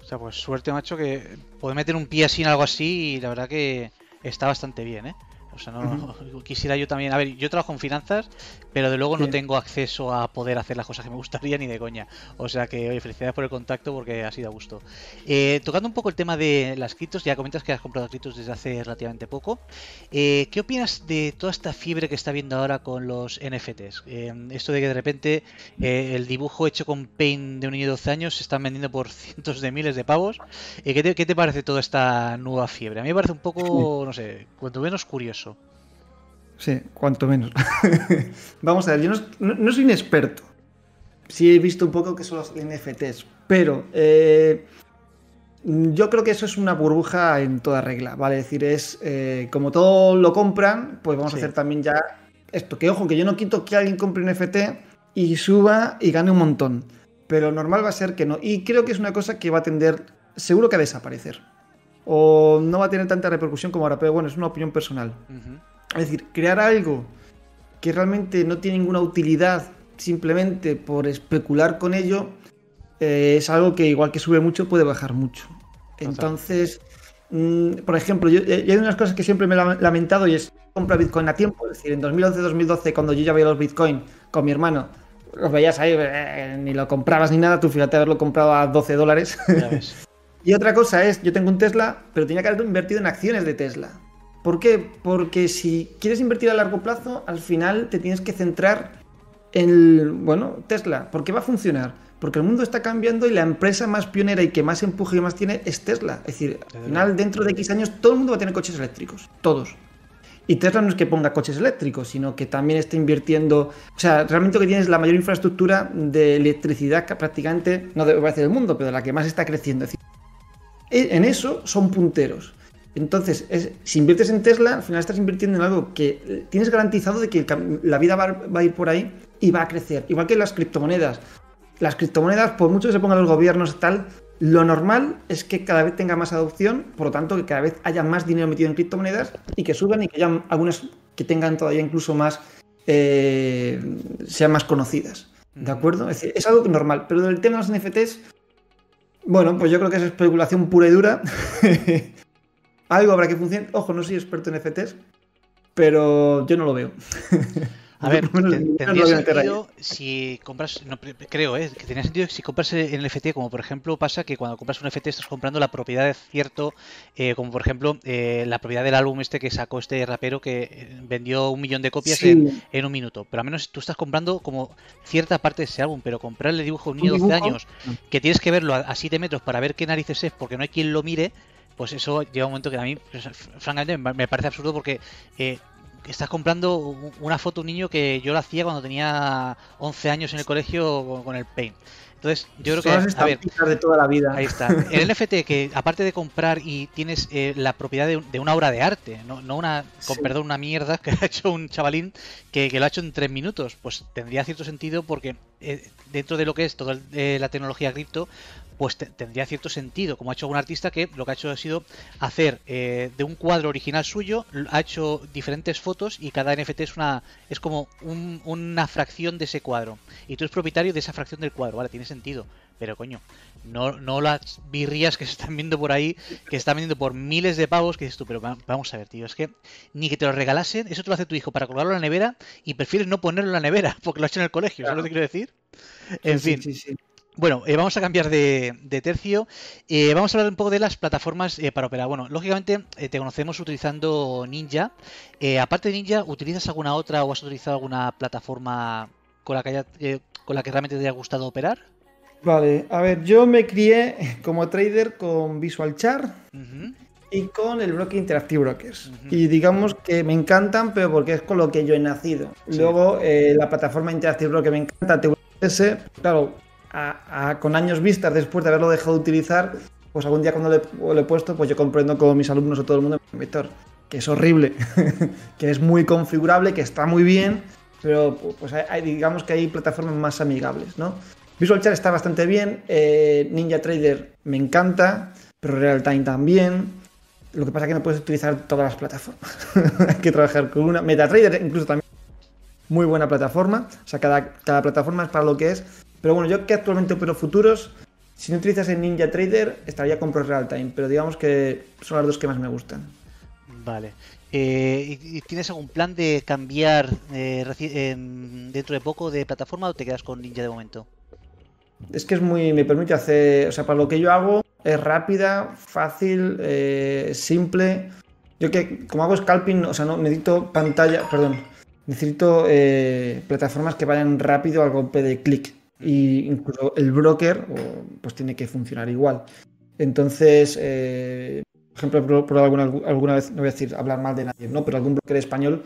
O sea, pues suerte, macho, que poder meter un pie así en algo así y la verdad que está bastante bien, ¿eh? O sea, no, uh-huh. quisiera yo también... A ver, yo trabajo en finanzas, pero de luego sí. no tengo acceso a poder hacer las cosas que me gustaría ni de coña. O sea que, oye, felicidades por el contacto porque ha sido a gusto. Eh, tocando un poco el tema de las criptos, ya comentas que has comprado criptos desde hace relativamente poco. Eh, ¿Qué opinas de toda esta fiebre que está viendo ahora con los N F Ts? Eh, esto de que de repente eh, el dibujo hecho con Paint de un niño de doce años se están vendiendo por cientos de miles de pavos. Eh, ¿qué, te, ¿Qué te parece toda esta nueva fiebre? A mí me parece un poco, no sé, cuanto menos curioso. Sí, cuanto menos. Vamos a ver, yo no, no, no soy un experto. Sí he visto un poco que son los N F Ts, pero eh, yo creo que eso es una burbuja en toda regla, ¿vale? Es decir, es eh, como todo lo compran, pues vamos sí. a hacer también ya esto. Que ojo, que yo no quito que alguien compre un N F T y suba y gane un montón, pero normal va a ser que no. Y creo que es una cosa que va a tender, seguro que a desaparecer. O no va a tener tanta repercusión como ahora, pero bueno, es una opinión personal. Uh-huh. Es decir, crear algo que realmente no tiene ninguna utilidad simplemente por especular con ello, eh, es algo que igual que sube mucho puede bajar mucho. Entonces, mm, por ejemplo, yo, yo hay unas cosas que siempre me he lamentado y es comprar Bitcoin a tiempo. Es decir, en dos mil once, dos mil doce, cuando yo ya veía los Bitcoin con mi hermano, los veías ahí, eh, ni lo comprabas ni nada, tú fíjate haberlo comprado a doce dólares. Ya ves. Y otra cosa es, yo tengo un Tesla, pero tenía que haber invertido en acciones de Tesla. ¿Por qué? Porque si quieres invertir a largo plazo, al final te tienes que centrar en el, bueno, Tesla. ¿Por qué va a funcionar? Porque el mundo está cambiando y la empresa más pionera y que más empuje y más tiene es Tesla. Es decir, al final, dentro de X años, todo el mundo va a tener coches eléctricos. Todos. Y Tesla no es que ponga coches eléctricos, sino que también está invirtiendo... O sea, realmente lo que tiene es la mayor infraestructura de electricidad que prácticamente, no debe parecer del mundo, pero de la que más está creciendo. Es decir, en eso son punteros. Entonces, es, si inviertes en Tesla, al final estás invirtiendo en algo que tienes garantizado de que el, la vida va, va a ir por ahí y va a crecer. Igual que las criptomonedas. Las criptomonedas, por mucho que se pongan los gobiernos tal, lo normal es que cada vez tenga más adopción, por lo tanto, que cada vez haya más dinero metido en criptomonedas y que suban y que haya algunas que tengan todavía incluso más, eh, sean más conocidas. ¿De acuerdo? Es decir, es algo normal. Pero del tema de los N F Ts, bueno, pues yo creo que es especulación pura y dura. Algo habrá que funcionar. Ojo, no soy experto en N F Ts, pero yo no lo veo. A ver, tendría sentido si compras, no, creo, ¿eh? que tenía sentido si compras el N F T, como por ejemplo pasa que cuando compras un N F T estás comprando la propiedad de cierto, eh, como por ejemplo eh, la propiedad del álbum este que sacó este rapero que vendió un millón de copias sí. en, en un minuto, pero al menos tú estás comprando como cierta parte de ese álbum, pero comprarle dibujo a un niño de doce años, que tienes que verlo a, a siete metros para ver qué narices es, porque no hay quien lo mire, pues eso llega un momento que a mí, pues, francamente, me parece absurdo porque... Eh, estás comprando una foto de un niño que yo la hacía cuando tenía once años en el colegio con el Paint. Entonces, yo creo que... A ver, de toda la vida. Ahí está. El N F T, que aparte de comprar y tienes eh, la propiedad de, de una obra de arte, no, no una, con sí. perdón, una mierda que ha hecho un chavalín que, que lo ha hecho en tres minutos, pues tendría cierto sentido porque eh, dentro de lo que es toda eh, la tecnología cripto, pues te, tendría cierto sentido, como ha hecho un artista que lo que ha hecho ha sido hacer eh, de un cuadro original suyo, ha hecho diferentes fotos y cada N F T es una es como un, una fracción de ese cuadro y tú eres propietario de esa fracción del cuadro, vale, tiene sentido, pero coño, no, no las birrías que se están viendo por ahí, que están vendiendo por miles de pavos, que dices tú, pero vamos a ver, tío, es que ni que te lo regalasen, eso te lo hace tu hijo para colgarlo en la nevera y prefieres no ponerlo en la nevera porque lo ha hecho en el colegio, ¿sabes lo que quiero decir? En sí, fin. Sí, sí, sí. Bueno, eh, vamos a cambiar de, de tercio. Eh, vamos a hablar un poco de las plataformas eh, para operar. Bueno, lógicamente eh, te conocemos utilizando Ninja. Eh, aparte de Ninja, ¿utilizas alguna otra o has utilizado alguna plataforma con la que, haya, eh, con la que realmente te haya gustado operar? Vale, a ver, yo me crié como trader con Visual Chart uh-huh. y con el broker Interactive Brokers. Uh-huh. Y digamos que me encantan, pero porque es con lo que yo he nacido. Sí. Luego, eh, la plataforma Interactive Brokers me encanta, T W S, claro... A, a, con años vistas después de haberlo dejado de utilizar, pues algún día cuando lo he puesto, pues yo comprendo con mis alumnos o todo el mundo, Víctor, que es horrible, que es muy configurable, que está muy bien, pero pues hay, hay, digamos que hay plataformas más amigables, ¿no? Visual Chart está bastante bien, eh, Ninja Trader me encanta, pero Real Time también, lo que pasa es que no puedes utilizar todas las plataformas, hay que trabajar con una, MetaTrader incluso también, muy buena plataforma, o sea, cada, cada plataforma es para lo que es. Pero bueno, yo que actualmente opero futuros, si no utilizas el Ninja Trader, estaría con Pro Real Time, pero digamos que son las dos que más me gustan. Vale. Eh, ¿y tienes algún plan de cambiar eh, eh, dentro de poco de plataforma o te quedas con Ninja de momento? Es que es muy, me permite hacer, o sea, para lo que yo hago es rápida, fácil, eh, simple. Yo que como hago scalping, o sea, no necesito pantalla, perdón, necesito eh, plataformas que vayan rápido al golpe de clic. Y incluso el broker pues tiene que funcionar igual. Entonces, eh, por ejemplo, por alguna, alguna vez, no voy a decir hablar mal de nadie, ¿no? Pero algún broker español,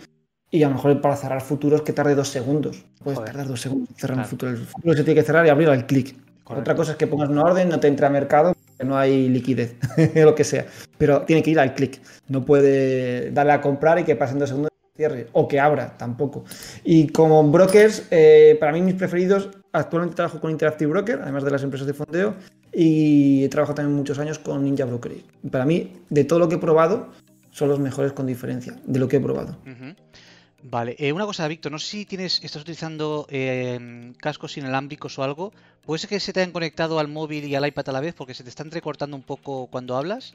y a lo mejor para cerrar futuros que tarde dos segundos. Puedes Joder. tardar dos segundos cerrar claro. un futuro. El futuro se tiene que cerrar y abrir al clic. Correcto. Otra cosa es que pongas una orden, no te entra a mercado, porque no hay liquidez, lo que sea. Pero tiene que ir al clic. No puede darle a comprar y que pasen dos segundos y cierre. O que abra, tampoco. Y como brokers, eh, para mí mis preferidos... Actualmente trabajo con Interactive Broker, además de las empresas de fondeo, y he trabajado también muchos años con Ninja Broker. Para mí, de todo lo que he probado, son los mejores con diferencia, de lo que he probado. Uh-huh. Vale. Eh, una cosa, Víctor, no sé si tienes, estás utilizando eh, cascos inalámbricos o algo. ¿Puede ser que se te hayan conectado al móvil y al iPad a la vez? Porque se te está entrecortando un poco cuando hablas.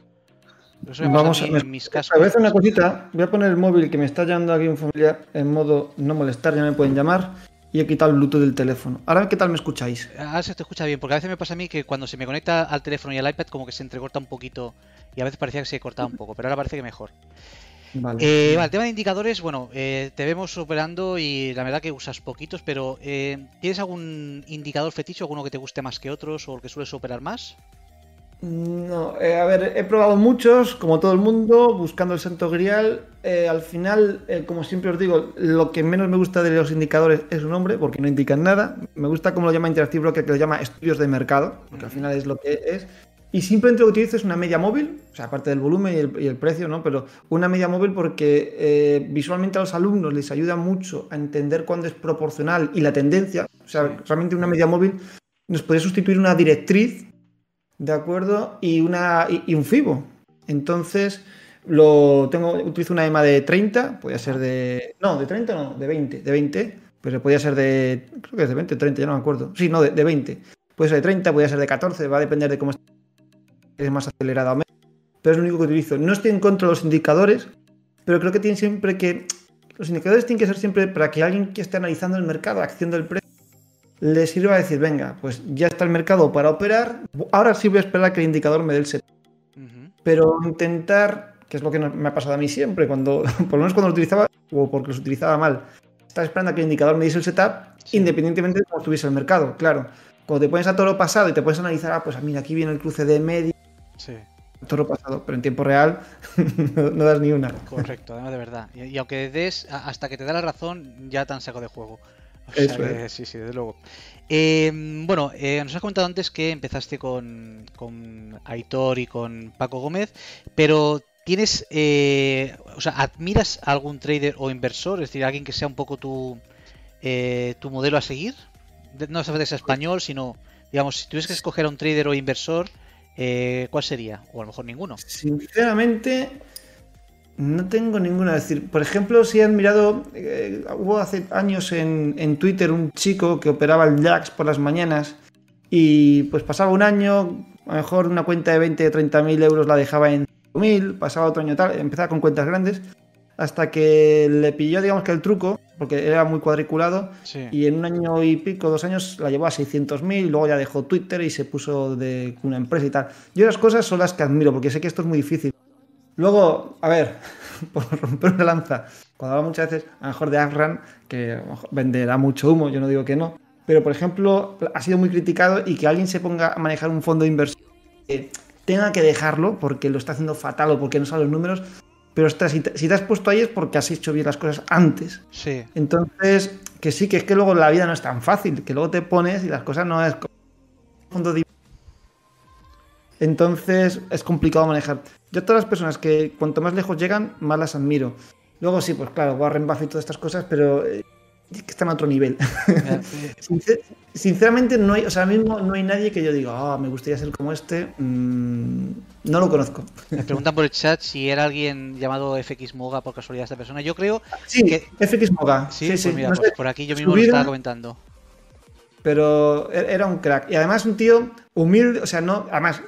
Eso Vamos a, a mí, me, mis cascos. Voy a hacer una cosita. Voy a poner el móvil que me está llamando aquí un familiar en modo no molestar, ya me pueden llamar. Y he quitado el Bluetooth del teléfono. Ahora, ¿qué tal me escucháis? Ahora se te escucha bien, porque a veces me pasa a mí que cuando se me conecta al teléfono y al iPad como que se entrecorta un poquito y a veces parecía que se cortaba un poco, pero ahora parece que mejor. Vale. Eh, vale, el tema de indicadores, bueno, eh, te vemos operando y la verdad que usas poquitos, pero eh, ¿tienes algún indicador fetiche, alguno que te guste más que otros o el que sueles operar más? No, eh, a ver, he probado muchos, como todo el mundo, buscando el santo grial. Eh, al final, eh, como siempre os digo, lo que menos me gusta de los indicadores es su nombre, porque no indican nada. Me gusta como lo llama Interactive Broker, que lo llama estudios de mercado, porque al final es lo que es. Y simplemente lo que utilizo es una media móvil, o sea, aparte del volumen y el, y el precio, ¿no? Pero una media móvil porque eh, visualmente a los alumnos les ayuda mucho a entender cuándo es proporcional y la tendencia. O sea, realmente una media móvil nos podría sustituir una directriz, ¿de acuerdo? Y, una, y, y un FIBO. Entonces, lo tengo, utilizo una E M A de treinta, podría ser de... No, de treinta no, de veinte, de veinte, pero podría ser de... Creo que es de veinte, treinta, ya no me acuerdo. Sí, no, de, de veinte. Puede ser de treinta, podría ser de catorce, va a depender de cómo es más acelerado o menos. Pero es lo único que utilizo. No estoy en contra de los indicadores, pero creo que tienen siempre que... Los indicadores tienen que ser siempre para que alguien que esté analizando el mercado, la acción del precio, le sirva a decir, venga, pues ya está el mercado para operar, ahora sí voy a esperar a que el indicador me dé el set. Uh-huh. Pero intentar, que es lo que me ha pasado a mí siempre, cuando por lo menos cuando lo utilizaba, o porque los utilizaba mal, estaba esperando a que el indicador me diese el setup, sí, independientemente de cómo estuviese el mercado, claro. Cuando te pones a toro pasado y te puedes analizar, ah, pues mira, aquí viene el cruce de media, sí, toro pasado, pero en tiempo real no, no das ni una. Correcto, además de verdad. Y, y aunque des, hasta que te da la razón, ya tan saco de juego. O sea, Eso es. eh, sí, sí, desde luego. Eh, bueno, eh, nos has comentado antes que empezaste con, con Aitor y con Paco Gómez, pero ¿tienes, eh, o sea, admiras a algún trader o inversor? Es decir, alguien que sea un poco tu, eh, tu modelo a seguir. No hace falta que sea español, sino, digamos, si tuvieses que escoger a un trader o inversor, eh, ¿cuál sería? O a lo mejor ninguno. Sinceramente... No tengo ninguna. Es decir, por ejemplo, si he admirado, eh, hubo hace años en, en Twitter un chico que operaba el DAX por las mañanas y pues pasaba un año, a lo mejor una cuenta de veinte o treinta mil euros la dejaba en mil, pasaba otro año tal, empezaba con cuentas grandes, hasta que le pilló, digamos que el truco, porque era muy cuadriculado, sí, y en un año y pico, dos años, la llevó a seiscientos mil, luego ya dejó Twitter y se puso de una empresa y tal. Yo las cosas son las que admiro, porque sé que esto es muy difícil. Luego, a ver, por romper una lanza, cuando hablo muchas veces, a lo mejor de Afran, que venderá mucho humo, yo no digo que no, pero por ejemplo, ha sido muy criticado y que alguien se ponga a manejar un fondo de inversión, eh, tenga que dejarlo porque lo está haciendo fatal o porque no sabe los números, pero ostras, si te, si te has puesto ahí es porque has hecho bien las cosas antes. Sí. Entonces, que sí, que es que luego la vida no es tan fácil, que luego te pones y las cosas no es como un fondo de inversión. Entonces es complicado manejar. Yo a todas las personas que cuanto más lejos llegan, más las admiro. Luego sí, pues claro, Warren Buffett y todas estas cosas, pero eh, que están a otro nivel. Sincer- sinceramente no hay, o sea, ahora mismo no hay nadie que yo diga, ah, oh, me gustaría ser como este. Mm, no lo conozco. Me preguntan por el chat si era alguien llamado F X Moga por casualidad esta persona. Yo creo sí, que F X Moga. Sí, sí, pues sí, mira, no pues sé, por aquí yo mismo lo estaba comentando. Pero era un crack y además un tío humilde, o sea, no, además.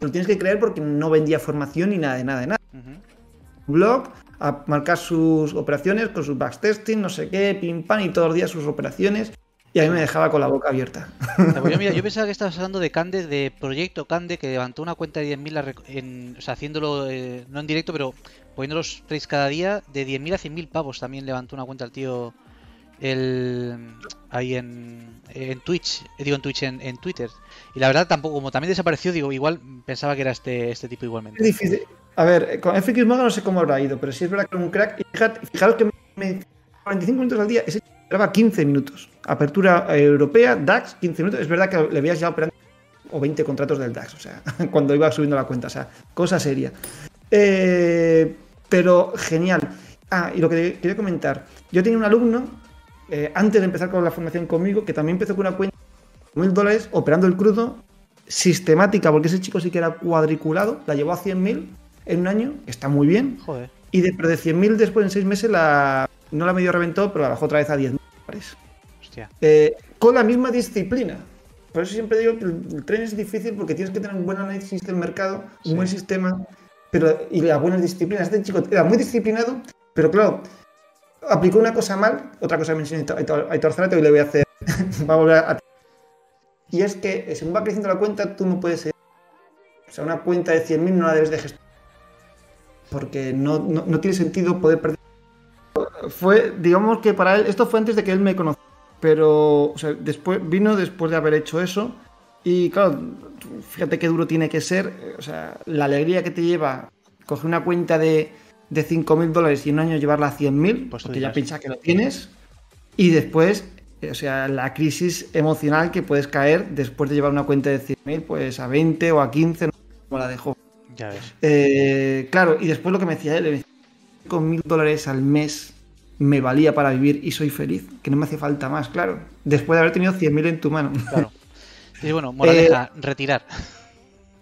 Lo tienes que creer porque no vendía formación ni nada de nada de nada. Uh-huh. Blog, a marcar sus operaciones con sus backtesting, no sé qué, pim pam, y todos los días sus operaciones. Y a mí me dejaba con la boca abierta. Yo, mira, yo pensaba que estabas hablando de Cande, de Proyecto Cande, que levantó una cuenta de diez mil, o sea, haciéndolo, eh, no en directo, pero poniendo los trades cada día, de diez mil a cien mil pavos también levantó una cuenta el tío el, ahí en, en Twitch, digo en Twitch, en, en Twitter. Y la verdad tampoco, como también desapareció, digo, igual pensaba que era este, este tipo igualmente. Es difícil. A ver, con F X Mega no sé cómo habrá ido, pero sí es verdad que era un crack. Fijaros, fijaros que me... cuarenta y cinco minutos al día, ese chico esperaba quince minutos. Apertura europea, DAX, quince minutos. Es verdad que le habías ya operando o veinte contratos del DAX, o sea, cuando iba subiendo la cuenta, o sea, cosa seria. Eh, pero genial. Ah, y lo que quería comentar, yo tenía un alumno, eh, antes de empezar con la formación conmigo, que también empezó con una cuenta de mil dólares operando el crudo, sistemática, porque ese chico sí que era cuadriculado, la llevó a cien mil en un año, está muy bien. Joder. Y de, pero de cien mil después en seis meses la... No la medio reventó, pero la bajó otra vez a diez mil dólares. Hostia. Eh, con la misma disciplina. Por eso siempre digo que el trading es difícil porque tienes que tener un buen análisis del mercado, sí. un buen sistema pero, y las buenas disciplinas. Este chico era muy disciplinado, pero claro, aplicó una cosa mal, otra cosa que me enseñó Aitor Zárate y le voy a hacer. Va a volver a... Y es que según va creciendo la cuenta, tú no puedes... O sea, una cuenta de cien mil no la debes de gestionar porque no, no, no tiene sentido poder perder. Fue, digamos que para él, esto fue antes de que él me conociera, pero o sea, después, vino después de haber hecho eso y claro, fíjate qué duro tiene que ser, o sea, la alegría que te lleva coger una cuenta de, de cinco mil dólares y en un año llevarla a cien mil, pues porque ya piensas que lo tienes, y después, o sea, la crisis emocional que puedes caer después de llevar una cuenta de cien mil, pues a veinte o a quince, no sé cómo la dejó. Ya ves. Eh, claro, y después lo que me decía él, me decía, con mil dólares al mes me valía para vivir y soy feliz, que no me hace falta más, claro, después de haber tenido cien mil en tu mano. Claro. Y bueno, moraleja, eh, retirar.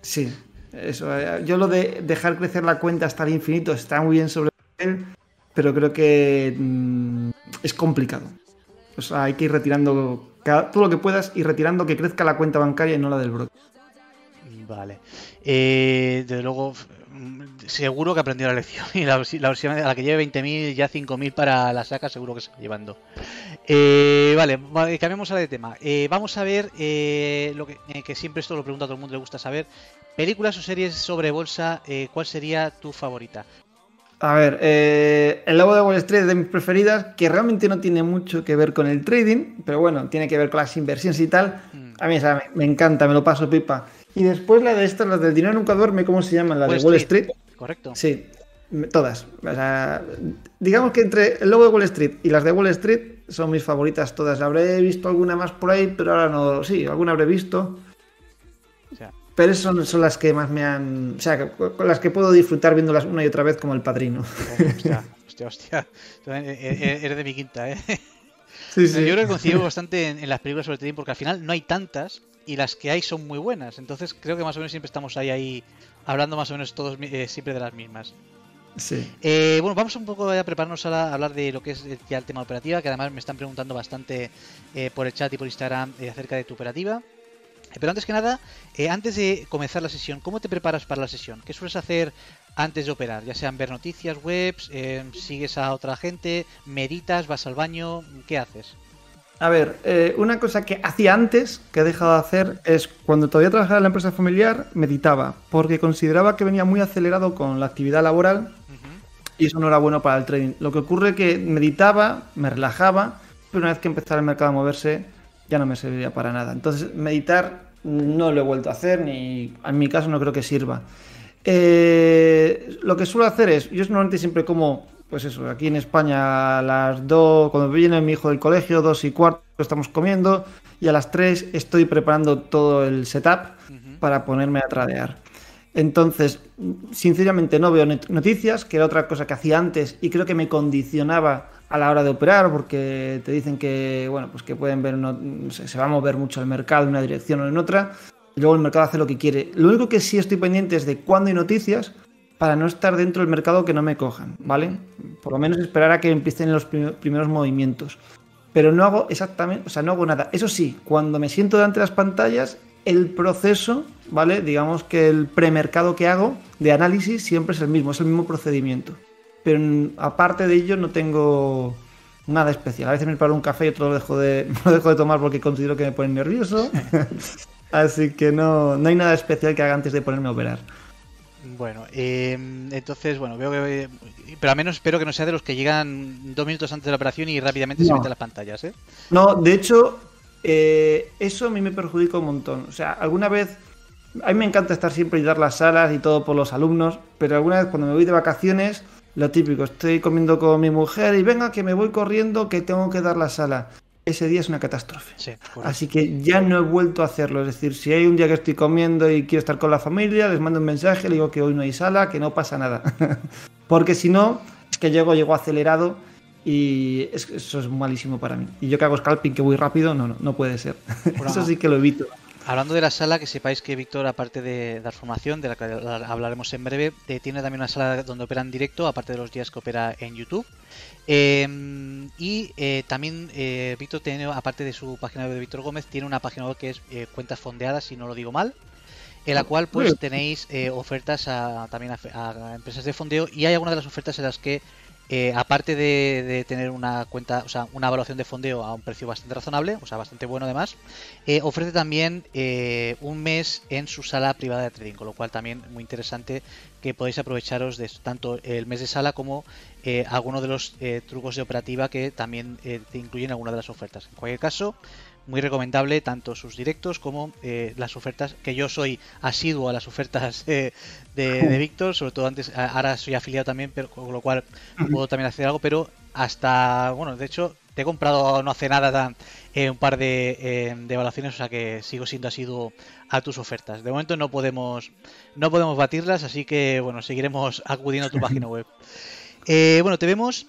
Sí, eso. Yo lo de dejar crecer la cuenta hasta el infinito está muy bien sobre él, pero creo que mmm, es complicado. O sea, hay que ir retirando cada, todo lo que puedas y retirando que crezca la cuenta bancaria y no la del broker. Vale. Eh, desde luego... Seguro que aprendió la lección y la versión a la que lleve veinte mil, ya cinco mil para la saca, seguro que se va llevando. Eh, vale, cambiamos ahora de tema. Eh, vamos a ver eh, lo que, eh, que siempre esto lo pregunta a todo el mundo, le gusta saber. Películas o series sobre bolsa, eh, ¿cuál sería tu favorita? A ver, eh, El lobo de Wall Street es de mis preferidas, que realmente no tiene mucho que ver con el trading, pero bueno, tiene que ver con las inversiones y tal. Mm. A mí esa me, me encanta, me lo paso pipa. Y después la de estas, las del dinero nunca duerme, ¿cómo se llaman? La de Wall Street. Correcto. Sí, todas. O sea, digamos que entre el logo de Wall Street y las de Wall Street son mis favoritas todas. Habré visto alguna más por ahí, pero ahora no. Sí, alguna habré visto. O sea. Pero son, son las que más me han... O sea, con las que puedo disfrutar viéndolas una y otra vez como El Padrino. Hostia, hostia, hostia. Eres de mi quinta, ¿eh? Sí, sí. Yo creo que coincido bastante en, en las películas sobre trading porque al final no hay tantas y las que hay son muy buenas. Entonces creo que más o menos siempre estamos ahí, ahí hablando más o menos todos eh, siempre de las mismas. Sí. Eh, bueno, vamos un poco a prepararnos a hablar de lo que es ya el tema operativa, que además me están preguntando bastante eh, por el chat y por Instagram eh, acerca de tu operativa. Eh, pero antes que nada, eh, antes de comenzar la sesión, ¿cómo te preparas para la sesión? ¿Qué sueles hacer antes de operar? Ya sean ver noticias, webs, eh, sigues a otra gente, meditas, vas al baño, ¿qué haces? A ver, eh, una cosa que hacía antes, que he dejado de hacer, es cuando todavía trabajaba en la empresa familiar, meditaba, porque consideraba que venía muy acelerado con la actividad laboral uh-huh. y eso no era bueno para el trading. Lo que ocurre es que meditaba, me relajaba, pero una vez que empezara el mercado a moverse, ya no me serviría para nada. Entonces, meditar no lo he vuelto a hacer, ni en mi caso no creo que sirva. Eh, lo que suelo hacer es, yo normalmente siempre como... Pues eso, aquí en España a las dos, cuando viene mi hijo del colegio, dos y cuarto estamos comiendo y a las tres estoy preparando todo el setup uh-huh. para ponerme a tradear. Entonces, sinceramente no veo noticias, que era otra cosa que hacía antes y creo que me condicionaba a la hora de operar porque te dicen que, bueno, pues que pueden ver, no, no sé, se va a mover mucho el mercado en una dirección o en otra y luego el mercado hace lo que quiere. Lo único que sí estoy pendiente es de cuándo hay noticias, para no estar dentro del mercado que no me cojan, ¿vale? Por lo menos esperar a que empiecen los primeros movimientos. Pero no hago exactamente, o sea, no hago nada. Eso sí, cuando me siento delante de las pantallas, el proceso, ¿vale? Digamos que el premercado que hago de análisis siempre es el mismo, es el mismo procedimiento. pero aparte de ello no tengo nada especial. A veces me preparo un café y otro lo dejo de, lo dejo de tomar porque considero que me pone nervioso. Así que no, no hay nada especial que haga antes de ponerme a operar. Bueno, eh, entonces, bueno, veo que... Pero al menos espero que no sea de los que llegan dos minutos antes de la operación y rápidamente no. se meten las pantallas, ¿eh? No, de hecho, eh, eso a mí me perjudica un montón. O sea, alguna vez... A mí me encanta estar siempre y dar las salas y todo por los alumnos, pero alguna vez cuando me voy de vacaciones, lo típico, estoy comiendo con mi mujer y venga que me voy corriendo que tengo que dar la sala. Ese día es una catástrofe. Sí, así que ya no he vuelto a hacerlo. Es decir, si hay un día que estoy comiendo y quiero estar con la familia, les mando un mensaje, le digo que hoy no hay sala, que no pasa nada. Porque si no, es que llego, llego acelerado y eso es malísimo para mí. Y yo que hago scalping, que voy rápido, no, no, no puede ser. Bueno, eso sí que lo evito. Hablando de la sala, que sepáis que Víctor, aparte de dar formación, de la que hablaremos en breve, eh, tiene también una sala donde opera en directo, aparte de los días que opera en YouTube. Eh, y eh, también eh, Víctor tiene, aparte de su página web de Víctor Gómez, tiene una página web que es eh, Cuentas Fondeadas, si no lo digo mal, en la cual pues tenéis eh, ofertas a, también a, a empresas de fondeo, y hay algunas de las ofertas en las que eh, aparte de, de tener una cuenta, o sea, una evaluación de fondeo a un precio bastante razonable, o sea, bastante bueno además, eh, ofrece también eh, un mes en su sala privada de trading, con lo cual también muy interesante que podéis aprovecharos de tanto el mes de sala como eh, algunos de los eh, trucos de operativa que también eh, incluyen algunas de las ofertas. En cualquier caso, muy recomendable tanto sus directos como eh, las ofertas, que yo soy asiduo a las ofertas eh, de, de Víctor, sobre todo antes, ahora soy afiliado también, pero, con lo cual puedo también hacer algo, pero hasta, bueno, de hecho, te he comprado no hace nada eh, un par de, eh, de evaluaciones, o sea que sigo siendo asiduo a tus ofertas. De momento no podemos, no podemos batirlas, así que, bueno, seguiremos acudiendo a tu página web. Eh, bueno, te vemos...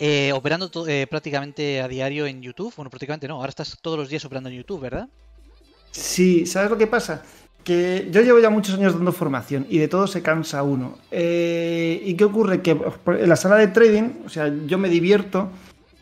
Eh, operando eh, prácticamente a diario en YouTube. Bueno, prácticamente no, ahora estás todos los días operando en YouTube, ¿verdad? Sí, ¿sabes lo que pasa? Que yo llevo ya muchos años dando formación y de todo se cansa uno. Eh, ¿Y qué ocurre? Que en la sala de trading, o sea, yo me divierto,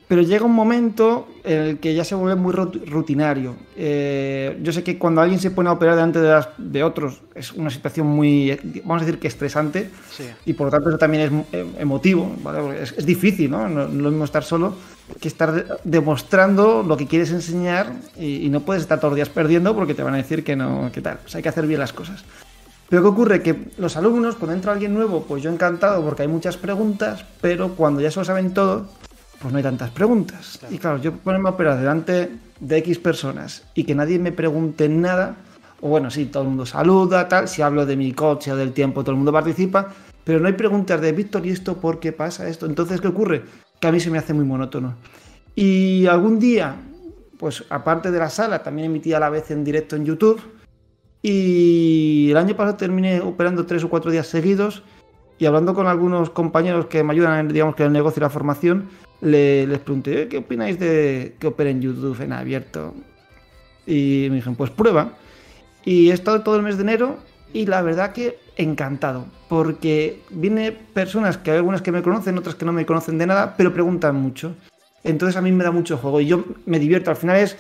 pero llega un momento en el que ya se vuelve muy rutinario. Eh, yo sé que cuando alguien se pone a operar delante de, las, de otros es una situación muy, vamos a decir que estresante, sí. Y por lo tanto eso también es emotivo, ¿vale? Es, es difícil, ¿no? No, no es lo mismo estar solo que estar demostrando lo que quieres enseñar y, y no puedes estar todos los días perdiendo porque te van a decir que no, que tal. O sea, hay que hacer bien las cosas. Pero ¿qué ocurre? Que los alumnos, cuando entra alguien nuevo, pues yo encantado porque hay muchas preguntas, pero cuando ya se lo saben todo, pues no hay tantas preguntas. Claro. Y claro, yo ponerme a operar delante de X personas y que nadie me pregunte nada, o bueno, sí, todo el mundo saluda, tal, si hablo de mi coche o del tiempo, todo el mundo participa, pero no hay preguntas de Víctor, ¿y esto por qué pasa esto? Entonces, ¿qué ocurre? Que a mí se me hace muy monótono. Y algún día, pues aparte de la sala, también emitía a la vez en directo en YouTube, y el año pasado terminé operando tres o cuatro días seguidos, y hablando con algunos compañeros que me ayudan, digamos, que en el negocio y la formación, le, les pregunté, ¿qué opináis de que opere en YouTube en abierto? Y me dijeron, pues prueba. Y he estado todo el mes de enero y la verdad que encantado, porque vienen personas que hay algunas que me conocen, otras que no me conocen de nada, pero preguntan mucho. Entonces a mí me da mucho juego y yo me divierto. Al final es,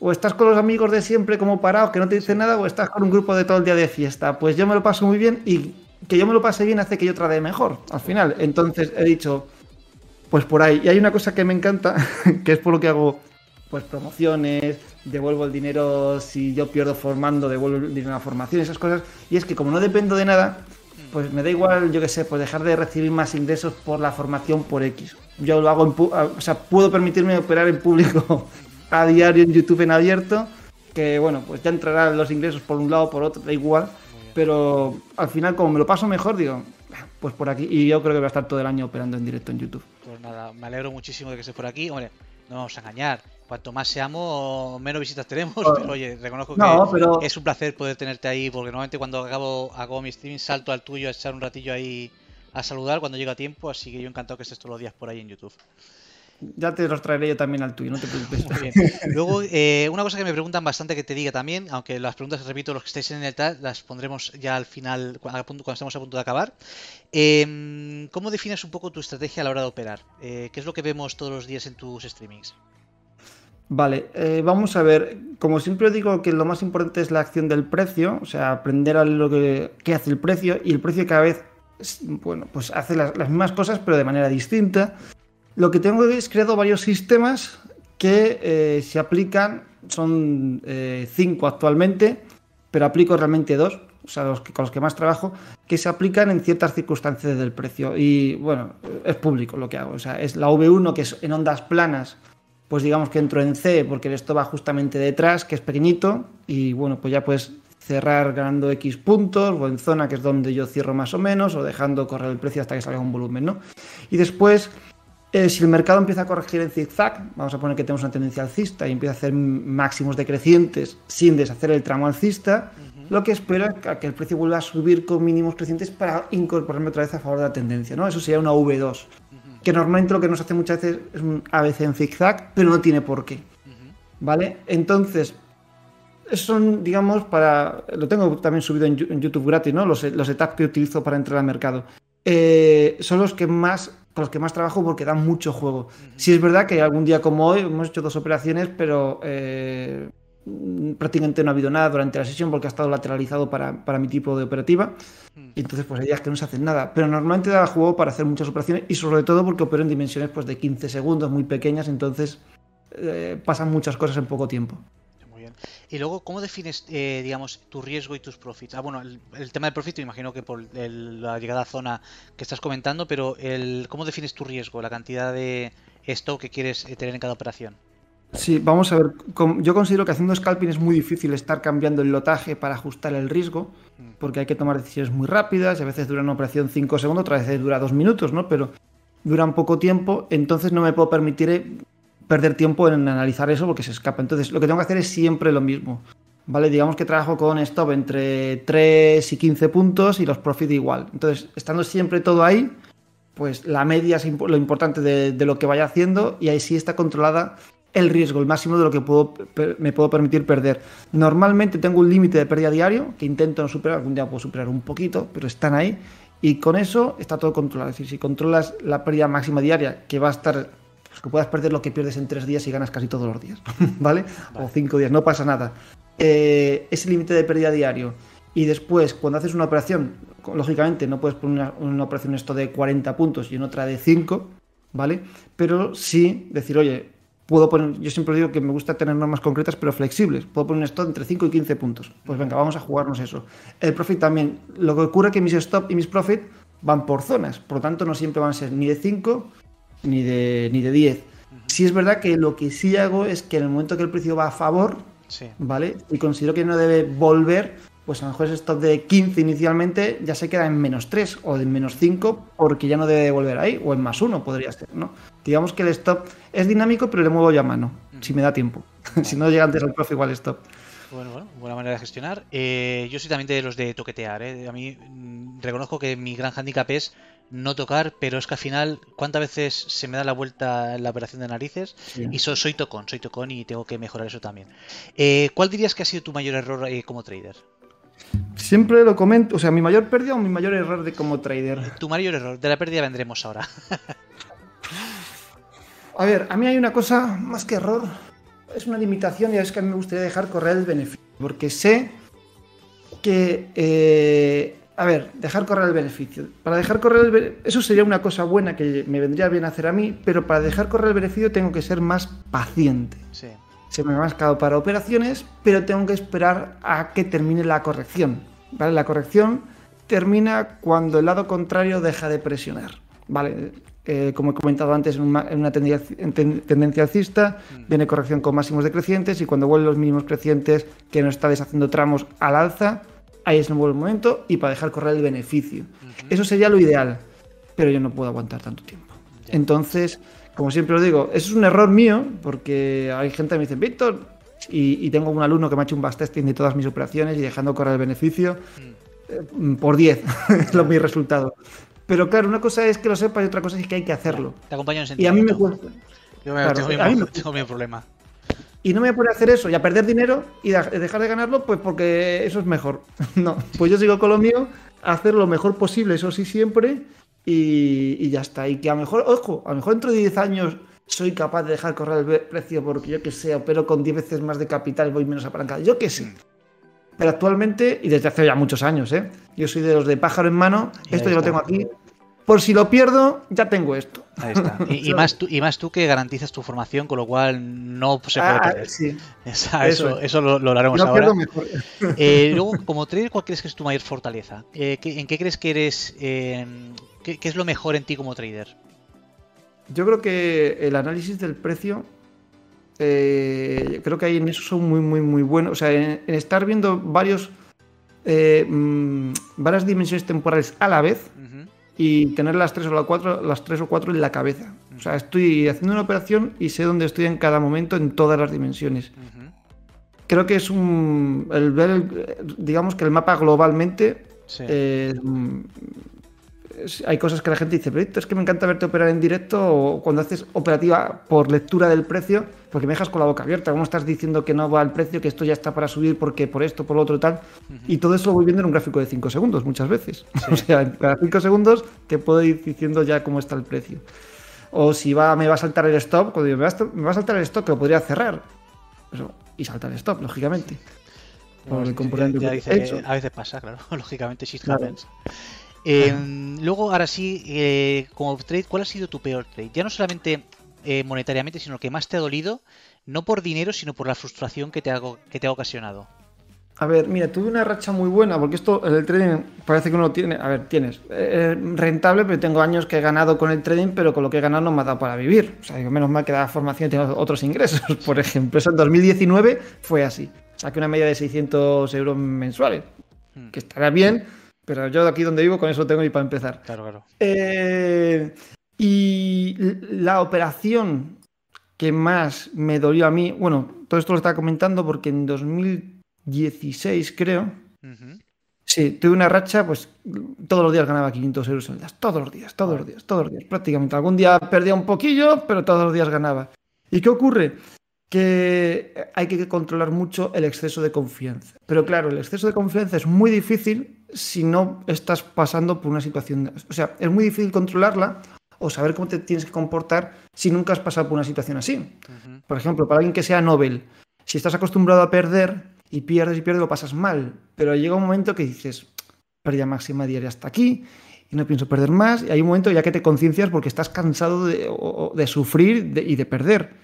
o estás con los amigos de siempre como parados que no te dicen nada, o estás con un grupo de todo el día de fiesta. Pues yo me lo paso muy bien y... que yo me lo pase bien hace que yo trabaje mejor, al final. Entonces he dicho, pues por ahí. Y hay una cosa que me encanta, que es por lo que hago pues promociones, devuelvo el dinero, si yo pierdo formando, devuelvo el dinero a la formación, esas cosas. Y es que como no dependo de nada, pues me da igual, yo qué sé, pues dejar de recibir más ingresos por la formación por X. Yo lo hago, en pu o sea, puedo permitirme operar en público a diario en YouTube en abierto, que bueno, pues ya entrarán los ingresos por un lado o por otro, da igual. Pero al final, como me lo paso mejor, digo, pues por aquí. Y yo creo que voy a estar todo el año operando en directo en YouTube. Pues nada, me alegro muchísimo de que estés por aquí. Hombre, no vamos a engañar. Cuanto más seamos, menos visitas tenemos. Bueno, pero oye, reconozco no, que pero... es un placer poder tenerte ahí. Porque normalmente cuando acabo, hago mi streaming, salto al tuyo a echar un ratillo ahí a saludar cuando llega tiempo. Así que yo encantado que estés todos los días por ahí en YouTube. Ya te los traeré yo también al tuyo, no te preocupes. Muy bien. Luego, eh, una cosa que me preguntan bastante que te diga también, aunque las preguntas, repito, los que estáis en el chat, las pondremos ya al final, cuando estemos a punto de acabar. Eh, ¿Cómo defines un poco tu estrategia a la hora de operar? Eh, ¿Qué es lo que vemos todos los días en tus streamings? Vale, eh, vamos a ver. Como siempre digo que lo más importante es la acción del precio, o sea, aprender a lo que, qué hace el precio, y el precio cada vez bueno, pues hace las, las mismas cosas pero de manera distinta. Lo que tengo es creado varios sistemas que eh, se aplican, son eh, cinco actualmente, pero aplico realmente dos, o sea, los que, con los que más trabajo, que se aplican en ciertas circunstancias del precio. Y bueno, es público lo que hago, o sea, es la V uno, que es en ondas planas, pues digamos que entro en C porque esto va justamente detrás, que es pequeñito, y bueno, pues ya puedes cerrar ganando X puntos o en zona, que es donde yo cierro más o menos, o dejando correr el precio hasta que salga un volumen, ¿no? Y después, eh, si el mercado empieza a corregir en zigzag, vamos a poner que tenemos una tendencia alcista y empieza a hacer máximos decrecientes sin deshacer el tramo alcista, uh-huh. lo que espero es que el precio vuelva a subir con mínimos crecientes para incorporarme otra vez a favor de la tendencia, ¿no? Eso sería una V dos, uh-huh. que normalmente lo que nos hace muchas veces es un A B C en zigzag, pero no tiene por qué, uh-huh. ¿vale? Entonces, son, digamos, para... Lo tengo también subido en YouTube gratis, ¿no? Los, los setups que utilizo para entrar al mercado. Eh, son los que más, con los que más trabajo porque dan mucho juego. Uh-huh. Sí es verdad que algún día como hoy hemos hecho dos operaciones, pero eh, prácticamente no ha habido nada durante la sesión porque ha estado lateralizado para, para mi tipo de operativa. Uh-huh. Y entonces, pues hay días que no se hacen nada. Pero normalmente da juego para hacer muchas operaciones y sobre todo porque opero en dimensiones pues, de quince segundos, muy pequeñas, entonces eh, pasan muchas cosas en poco tiempo. Y luego, ¿cómo defines, eh, digamos, tu riesgo y tus profits? Ah, bueno, el, el tema del profit, me imagino que por el, la llegada a zona que estás comentando, pero el, ¿cómo defines tu riesgo, la cantidad de stock que quieres tener en cada operación? Sí, vamos a ver. Yo considero que haciendo scalping es muy difícil estar cambiando el lotaje para ajustar el riesgo, porque hay que tomar decisiones muy rápidas, y a veces dura una operación cinco segundos, otras veces dura dos minutos, ¿no? Pero dura un poco tiempo, entonces no me puedo permitir perder tiempo en analizar eso porque se escapa. Entonces, lo que tengo que hacer es siempre lo mismo, ¿vale? Digamos que trabajo con stop entre tres y quince puntos y los profit igual. Entonces, estando siempre todo ahí, pues la media es lo importante de, de lo que vaya haciendo y ahí sí está controlada el riesgo, el máximo de lo que puedo, me puedo permitir perder. Normalmente tengo un límite de pérdida diario que intento no superar, algún día puedo superar un poquito, pero están ahí y con eso está todo controlado. Es decir, si controlas la pérdida máxima diaria, que va a estar... Pues que puedas perder lo que pierdes en tres días y ganas casi todos los días, ¿vale? Vale. O cinco días, no pasa nada. Eh, ese límite de pérdida diario. Y después, cuando haces una operación, lógicamente no puedes poner una, una operación esto de cuarenta puntos y en otra de cinco, ¿vale? Pero sí decir, oye, puedo poner... Yo siempre digo que me gusta tener normas concretas pero flexibles. Puedo poner un stop entre cinco y quince puntos. Pues venga, vamos a jugarnos eso. El profit también. Lo que ocurre es que mis stop y mis profit van por zonas. Por lo tanto, no siempre van a ser ni de cinco... Ni de, ni de diez. Uh-huh. Sí es verdad que lo que sí hago es que en el momento que el precio va a favor, sí. ¿vale? Y considero que no debe volver, pues a lo mejor ese stop de quince inicialmente ya se queda en menos tres o en menos cinco porque ya no debe volver ahí, o en más uno podría ser, ¿no? Digamos que el stop es dinámico, pero le muevo yo a mano, uh-huh. si me da tiempo. Uh-huh. Si no llega antes al profe, igual stop. Bueno, bueno, buena manera de gestionar. Eh, yo soy también de los de toquetear, ¿eh? A mí reconozco que mi gran hándicap es no tocar, pero es que al final, ¿cuántas veces se me da la vuelta la operación de narices? Sí. Y so, soy tocón, soy tocón y tengo que mejorar eso también. Eh, ¿Cuál dirías que ha sido tu mayor error eh, como trader? Siempre lo comento, o sea, ¿mi mayor pérdida o mi mayor error de como trader? Tu mayor error, de la pérdida vendremos ahora. A ver, a mí hay una cosa más que error, es una limitación y es que a mí me gustaría dejar correr el beneficio, porque sé que... Eh... A ver, dejar correr el beneficio. Para dejar correr el beneficio, eso sería una cosa buena que me vendría bien hacer a mí, pero para dejar correr el beneficio tengo que ser más paciente. Sí. Se me ha mascado para operaciones, pero tengo que esperar a que termine la corrección, ¿vale? La corrección termina cuando el lado contrario deja de presionar, ¿vale? Eh, como he comentado antes, en una tendencia alcista, mm. viene corrección con máximos decrecientes y cuando vuelven los mínimos crecientes, que no está deshaciendo tramos al alza, ahí es un buen momento y para dejar correr el beneficio. Uh-huh. Eso sería lo ideal, pero yo no puedo aguantar tanto tiempo. Ya. Entonces, como siempre os digo, eso es un error mío, porque hay gente que me dice, Víctor, y, y tengo un alumno que me ha hecho un backtesting de todas mis operaciones y dejando correr el beneficio uh-huh. eh, por diez, es lo, mi resultado. Pero claro, una cosa es que lo sepas y otra cosa es que hay que hacerlo. Te acompaño en sentido. Y a mí me cuesta. Yo me, claro, tengo, a mí me tengo mi problema. Y no me voy a poner a hacer eso y a perder dinero y a dejar de ganarlo, pues porque eso es mejor. No, pues yo sigo con lo mío, hacer lo mejor posible, eso sí siempre, y, y ya está. Y que a lo mejor, ojo, a lo mejor dentro de diez años soy capaz de dejar correr el precio porque yo que sé, opero con diez veces más de capital y voy menos apalancado, yo que sé. pero actualmente, y desde hace ya muchos años, ¿eh? Yo soy de los de pájaro en mano, y esto yo lo tengo aquí. Por si lo pierdo, ya tengo esto. Ahí está. Y, y, más tú, y más tú que garantizas tu formación, con lo cual no se puede ah, perder. Sí. Esa, eso eso, eso lo, lo haremos no ahora. Mejor. Eh, luego, como trader, ¿cuál crees que es tu mayor fortaleza? Eh, ¿En qué crees que eres? Eh, ¿qué, ¿Qué es lo mejor en ti como trader? Yo creo que el análisis del precio, eh, creo que ahí en eso son muy, muy, muy buenos. O sea, en, en estar viendo varios eh, mmm, varias dimensiones temporales a la vez. Uh-huh. Y tener las tres o las cuatro, las tres o cuatro en la cabeza. O sea, estoy haciendo una operación y sé dónde estoy en cada momento, en todas las dimensiones. Uh-huh. Creo que es un... El ver, digamos que el mapa globalmente... Sí. Eh, es, hay cosas que la gente dice, pero es que me encanta verte operar en directo, o cuando haces operativa por lectura del precio, porque me dejas con la boca abierta. ¿Cómo estás diciendo que no va el precio, que esto ya está para subir, porque por esto, por lo otro, tal? Uh-huh. Y todo eso lo voy viendo en un gráfico de cinco segundos muchas veces. Sí. O sea, cada cinco segundos te puedo ir diciendo ya cómo está el precio. O si va, me va a saltar el stop, cuando digo, me va a, me va a saltar el stop, que lo podría cerrar. Eso, y salta el stop, lógicamente. Por el componente ya, ya dice, a veces pasa, claro. Lógicamente, shit happens. Claro. Eh, uh-huh. Luego, ahora sí, eh, como trade, ¿cuál ha sido tu peor trade? Ya no solamente... Eh, monetariamente, sino que más te ha dolido, no por dinero, sino por la frustración que te, ha, que te ha ocasionado. A ver, mira, tuve una racha muy buena, porque esto, el trading, parece que uno tiene, a ver, tienes eh, rentable, pero tengo años que he ganado con el trading, pero con lo que he ganado no me ha dado para vivir. O sea, digo, menos mal que daba formación y tengo otros ingresos, por ejemplo. Eso en dos mil diecinueve fue así. Saqué una media de seiscientos euros mensuales, hmm. que estará bien, pero yo de aquí donde vivo con eso tengo y para empezar. Claro, claro. Eh... Y la operación que más me dolió a mí, bueno, todo esto lo estaba comentando porque en dos mil dieciséis, creo, uh-huh. sí, tuve una racha, pues todos los días ganaba quinientos euros en el D A X, todos los días, todos los días, todos los días, prácticamente. Algún día perdía un poquillo, pero todos los días ganaba. ¿Y qué ocurre? Que hay que controlar mucho el exceso de confianza. Pero claro, el exceso de confianza es muy difícil si no estás pasando por una situación... O sea, es muy difícil controlarla o saber cómo te tienes que comportar si nunca has pasado por una situación así. Uh-huh. Por ejemplo, para alguien que sea Nobel, si estás acostumbrado a perder y pierdes y pierdes, lo pasas mal, pero llega un momento que dices, pérdida máxima diaria hasta aquí, y no pienso perder más, y hay un momento ya que te conciencias porque estás cansado de, o, de sufrir de, y de perder.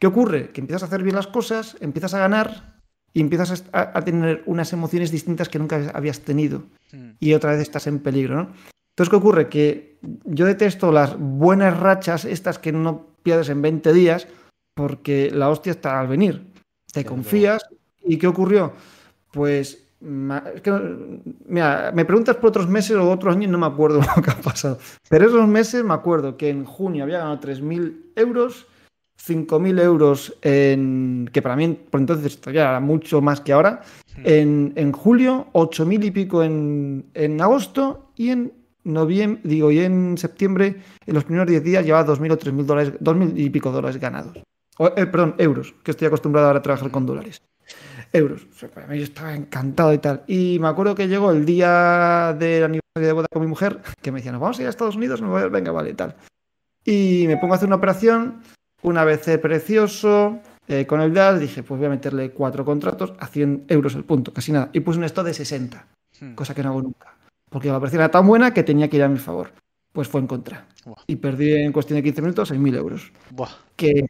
¿Qué ocurre? Que empiezas a hacer bien las cosas, empiezas a ganar, y empiezas a, a tener unas emociones distintas que nunca habías tenido, uh-huh. y otra vez estás en peligro, ¿no? Entonces, ¿qué ocurre? Que yo detesto las buenas rachas, estas que no pierdes en veinte días, porque la hostia está al venir. Te confías. ¿Y qué ocurrió? Pues, es que, mira, me preguntas por otros meses o otros años, no me acuerdo lo que ha pasado. Pero esos meses me acuerdo que en junio había ganado tres mil euros, cinco mil euros, en, que para mí por entonces todavía era mucho más que ahora, en, en julio, ocho mil y pico en, en agosto y en... Noviembre, digo, y en septiembre, en los primeros diez días, llevaba dos mil o tres mil dólares, dos mil y pico dólares ganados. O, eh, perdón, euros, que estoy acostumbrado ahora a trabajar con dólares. Euros. O sea, para mí yo estaba encantado y tal. Y me acuerdo que llegó el día del aniversario de boda con mi mujer, que me decía, ¿nos vamos a ir a Estados Unidos? No, venga, vale, y tal. Y me pongo a hacer una operación, un A B C precioso, eh, con el D A X, dije, pues voy a meterle cuatro contratos a cien euros el punto, casi nada. Y puse un stop de sesenta, hmm. cosa que no hago nunca. Porque la operación era tan buena que tenía que ir a mi favor. Pues fue en contra. Buah. Y perdí en cuestión de quince minutos seis mil euros. Buah. Que,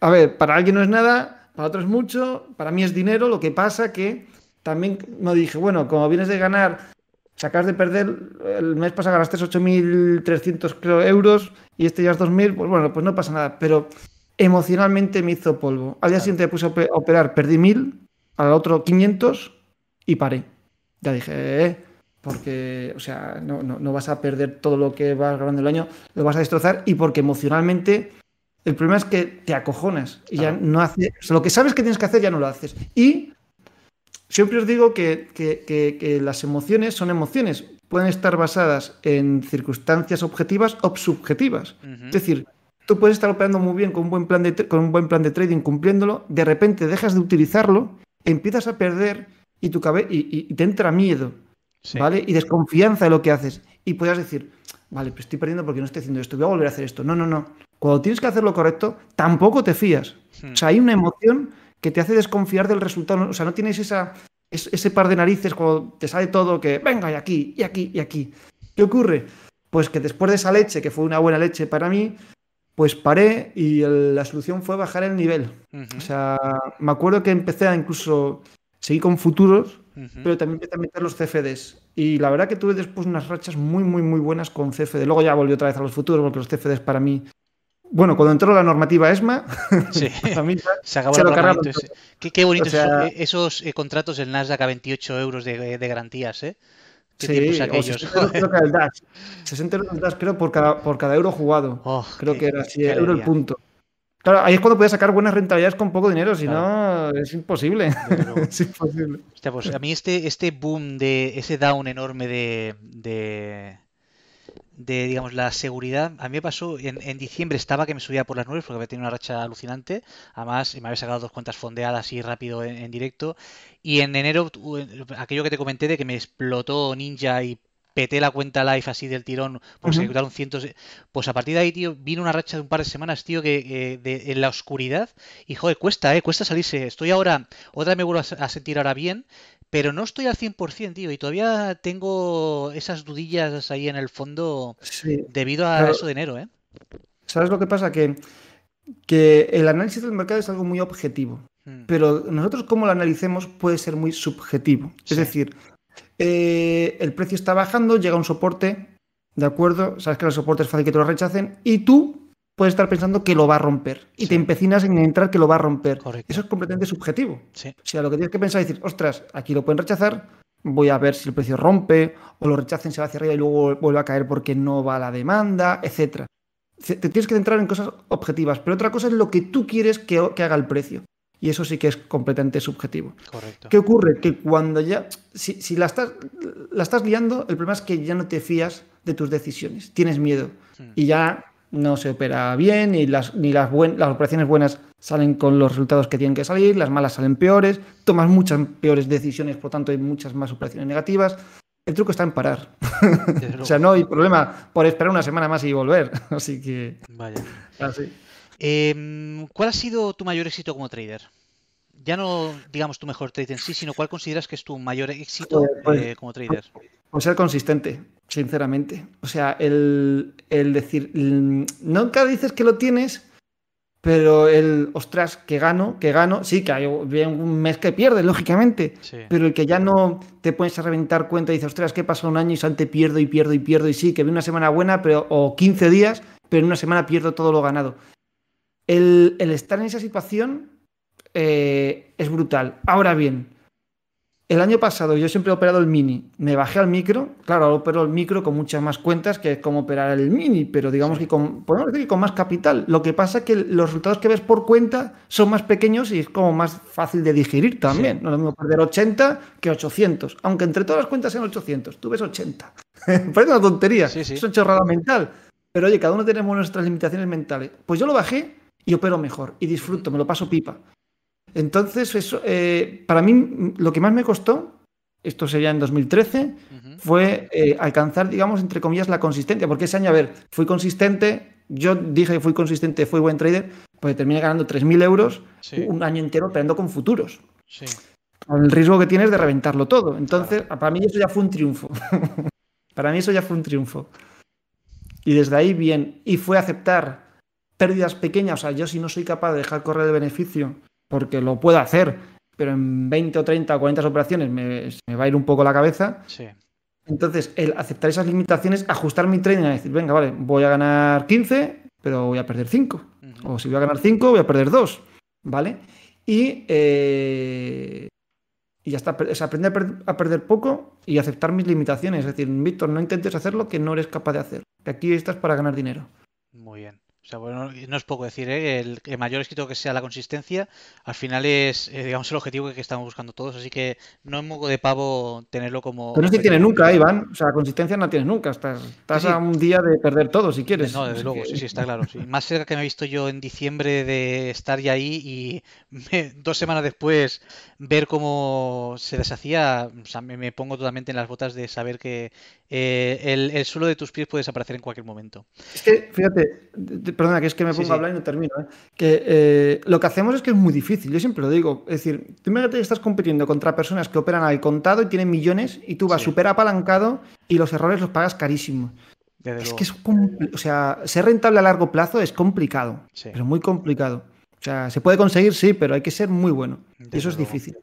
a ver, para alguien no es nada, para otro es mucho, para mí es dinero. Lo que pasa que también me dije, bueno, como vienes de ganar, sacas de perder, el mes pasado ganaste ocho mil trescientos euros y este llevas dos mil, pues bueno, pues no pasa nada. Pero emocionalmente me hizo polvo. Al día claro. siguiente me puse a operar, perdí mil, al otro quinientos y paré. Ya dije, eh... porque, o sea, no, no, no vas a perder todo lo que vas ganando el año, lo vas a destrozar, y porque emocionalmente el problema es que te acojonas y claro. ya no haces, o sea, lo que sabes que tienes que hacer ya no lo haces. Y siempre os digo que, que, que, que las emociones son emociones, pueden estar basadas en circunstancias objetivas o subjetivas. Uh-huh. Es decir, tú puedes estar operando muy bien con un buen plan de, tra- con un buen plan de trading, cumpliéndolo, de repente dejas de utilizarlo, empiezas a perder y, tu cabe- y, y, y te entra miedo. Sí. ¿Vale? Y desconfianza de lo que haces. Y podrías decir, vale, pues estoy perdiendo porque no estoy haciendo esto, voy a volver a hacer esto. No, no, no. Cuando tienes que hacer lo correcto, tampoco te fías. Sí. O sea, hay una emoción que te hace desconfiar del resultado. O sea, no tienes esa es ese par de narices cuando te sale todo que venga y aquí, y aquí, y aquí. ¿Qué ocurre? Pues que después de esa leche, que fue una buena leche para mí, pues paré y el, la solución fue bajar el nivel. Uh-huh. O sea, me acuerdo que empecé a incluso seguir con futuros, uh-huh. pero también empecé a meter los C F Ds. Y la verdad que tuve después unas rachas muy, muy, muy buenas con C F D. Luego ya volví otra vez a los futuros porque los C F Ds para mí... Bueno, cuando entró la normativa ESMA, sí. se acabó se el reglamento. Qué, qué bonitos o sea... esos eh, contratos del Nasdaq a veintiocho euros de, de garantías, ¿eh? Sí, sesenta euros del DAX. sesenta euros del DAX, creo, por cada, por cada euro jugado. Oh, creo que era así, euro el punto. Claro, ahí es cuando puedes sacar buenas rentabilidades con poco dinero, si claro. no, es imposible. Pero... es imposible. Hostia, pues a mí este, este boom, de ese down enorme de, de, de digamos, la seguridad, a mí me pasó, en, en diciembre estaba que me subía por las nubes porque había tenido una racha alucinante. Además, me había sacado dos cuentas fondeadas así rápido en, en directo. Y en enero, aquello que te comenté de que me explotó Ninja y peté la cuenta live así del tirón porque se ejecutaron cientos... Pues a partir de ahí, tío, vino una racha de un par de semanas, tío, que eh, de, en la oscuridad. Y, joder, cuesta, ¿eh? Cuesta salirse. Estoy ahora... Otra vez me vuelvo a, a sentir ahora bien, pero no estoy al cien por ciento, tío. Y todavía tengo esas dudillas ahí en el fondo sí, debido a claro. eso de enero, ¿eh? ¿Sabes lo que pasa? Que, que el análisis del mercado es algo muy objetivo. Pero nosotros cómo lo analicemos puede ser muy subjetivo. Sí. Es decir, eh, el precio está bajando, llega a un soporte, ¿de acuerdo? Sabes que los soportes es fácil que te lo rechacen y tú puedes estar pensando que lo va a romper y sí. te empecinas en entrar que lo va a romper. Correcto. Eso es completamente subjetivo. Sí. O sea, lo que tienes que pensar es decir, ostras, aquí lo pueden rechazar, voy a ver si el precio rompe o lo rechacen, se va hacia arriba y luego vuelve a caer porque no va la demanda, etcétera. Te tienes que centrar en cosas objetivas, pero otra cosa es lo que tú quieres que, que haga el precio. Y eso sí que es completamente subjetivo. Correcto. ¿Qué ocurre? Que cuando ya... Si, si la, estás, la estás liando, el problema es que ya no te fías de tus decisiones. Tienes miedo. Sí. Y ya no se opera bien, y las, ni las, buen, las operaciones buenas salen con los resultados que tienen que salir, las malas salen peores, tomas muchas peores decisiones, por tanto hay muchas más operaciones negativas. El truco está en parar. O sea, no hay problema por esperar una semana más y volver. Así que... Vaya. Así. Eh, ¿Cuál ha sido tu mayor éxito como trader? Ya no digamos tu mejor trade en sí, sino ¿cuál consideras que es tu mayor éxito pues, eh, como trader? Pues ser consistente, sinceramente. O sea, el, el decir, el, nunca dices que lo tienes, pero el, ostras, que gano, que gano. Sí, que hay un mes que pierdes, lógicamente. Sí. Pero el que ya no te pones a reventar cuenta y dices, ostras, que pasó un año y solamente pierdo y pierdo y pierdo. Y sí, que vi una semana buena, pero o quince días, pero en una semana pierdo todo lo ganado. El, el estar en esa situación eh, es brutal. Ahora bien, el año pasado yo siempre he operado el mini. Me bajé al micro. Claro, opero el micro con muchas más cuentas que es como operar el mini, pero digamos sí. que con, podemos decir que con más capital. Lo que pasa es que los resultados que ves por cuenta son más pequeños y es como más fácil de digerir también. Sí. No es lo mismo perder ochenta que ochocientos. Aunque entre todas las cuentas sean ochocientos, tú ves ochenta. Parece una tontería. Sí, sí. Es una chorrada mental. Pero oye, cada uno tenemos nuestras limitaciones mentales. Pues yo lo bajé y opero mejor, y disfruto, me lo paso pipa. Entonces, eso eh, para mí, lo que más me costó, esto sería en dos mil trece, uh-huh. fue eh, alcanzar, digamos, entre comillas, la consistencia. Porque ese año, a ver, fui consistente, yo dije que fui consistente, fui buen trader, pues terminé ganando tres mil euros sí. un año entero operando con futuros. Sí. Con el riesgo que tienes de reventarlo todo. Entonces, claro. para mí eso ya fue un triunfo. Para mí eso ya fue un triunfo. Y desde ahí, bien. Y fue aceptar pérdidas pequeñas, o sea, yo si no soy capaz de dejar correr el beneficio, porque lo puedo hacer, pero en veinte o treinta o cuarenta operaciones me, me va a ir un poco la cabeza. Sí. Entonces, el aceptar esas limitaciones, ajustar mi trading a decir, venga, vale, voy a ganar quince, pero voy a perder cinco. Uh-huh. O si voy a ganar cinco, voy a perder dos, ¿vale? Y, eh, y ya está, es aprender a perder, a perder poco y aceptar mis limitaciones. Es decir, Víctor, no intentes hacer lo que no eres capaz de hacer. Que aquí estás para ganar dinero. Muy bien. O sea, bueno, no es poco decir, ¿eh? el, el mayor éxito que sea la consistencia, al final es, eh, digamos, el objetivo que, que estamos buscando todos, así que no es moco de pavo tenerlo como... Pero no es que tienes nunca, ¿eh, Iván? O sea, la consistencia no la tienes nunca, estás, estás sí, sí. a un día de perder todo, si quieres. No, desde luego, que... sí, sí, está claro. Sí. Más cerca que me he visto yo en diciembre de estar ya ahí y me, dos semanas después ver cómo se deshacía, o sea, me, me pongo totalmente en las botas de saber que eh, el, el suelo de tus pies puede desaparecer en cualquier momento. Es que, fíjate... perdona, que es que me pongo sí, sí. a hablar y no termino, ¿eh? que eh, lo que hacemos es que es muy difícil, yo siempre lo digo, es decir, tú imagínate que estás compitiendo contra personas que operan al contado y tienen millones y tú vas súper sí. apalancado y los errores los pagas carísimo. Es que es, o sea, ser rentable a largo plazo es complicado, sí. pero muy complicado. O sea, se puede conseguir, sí, pero hay que ser muy bueno. Y eso es difícil.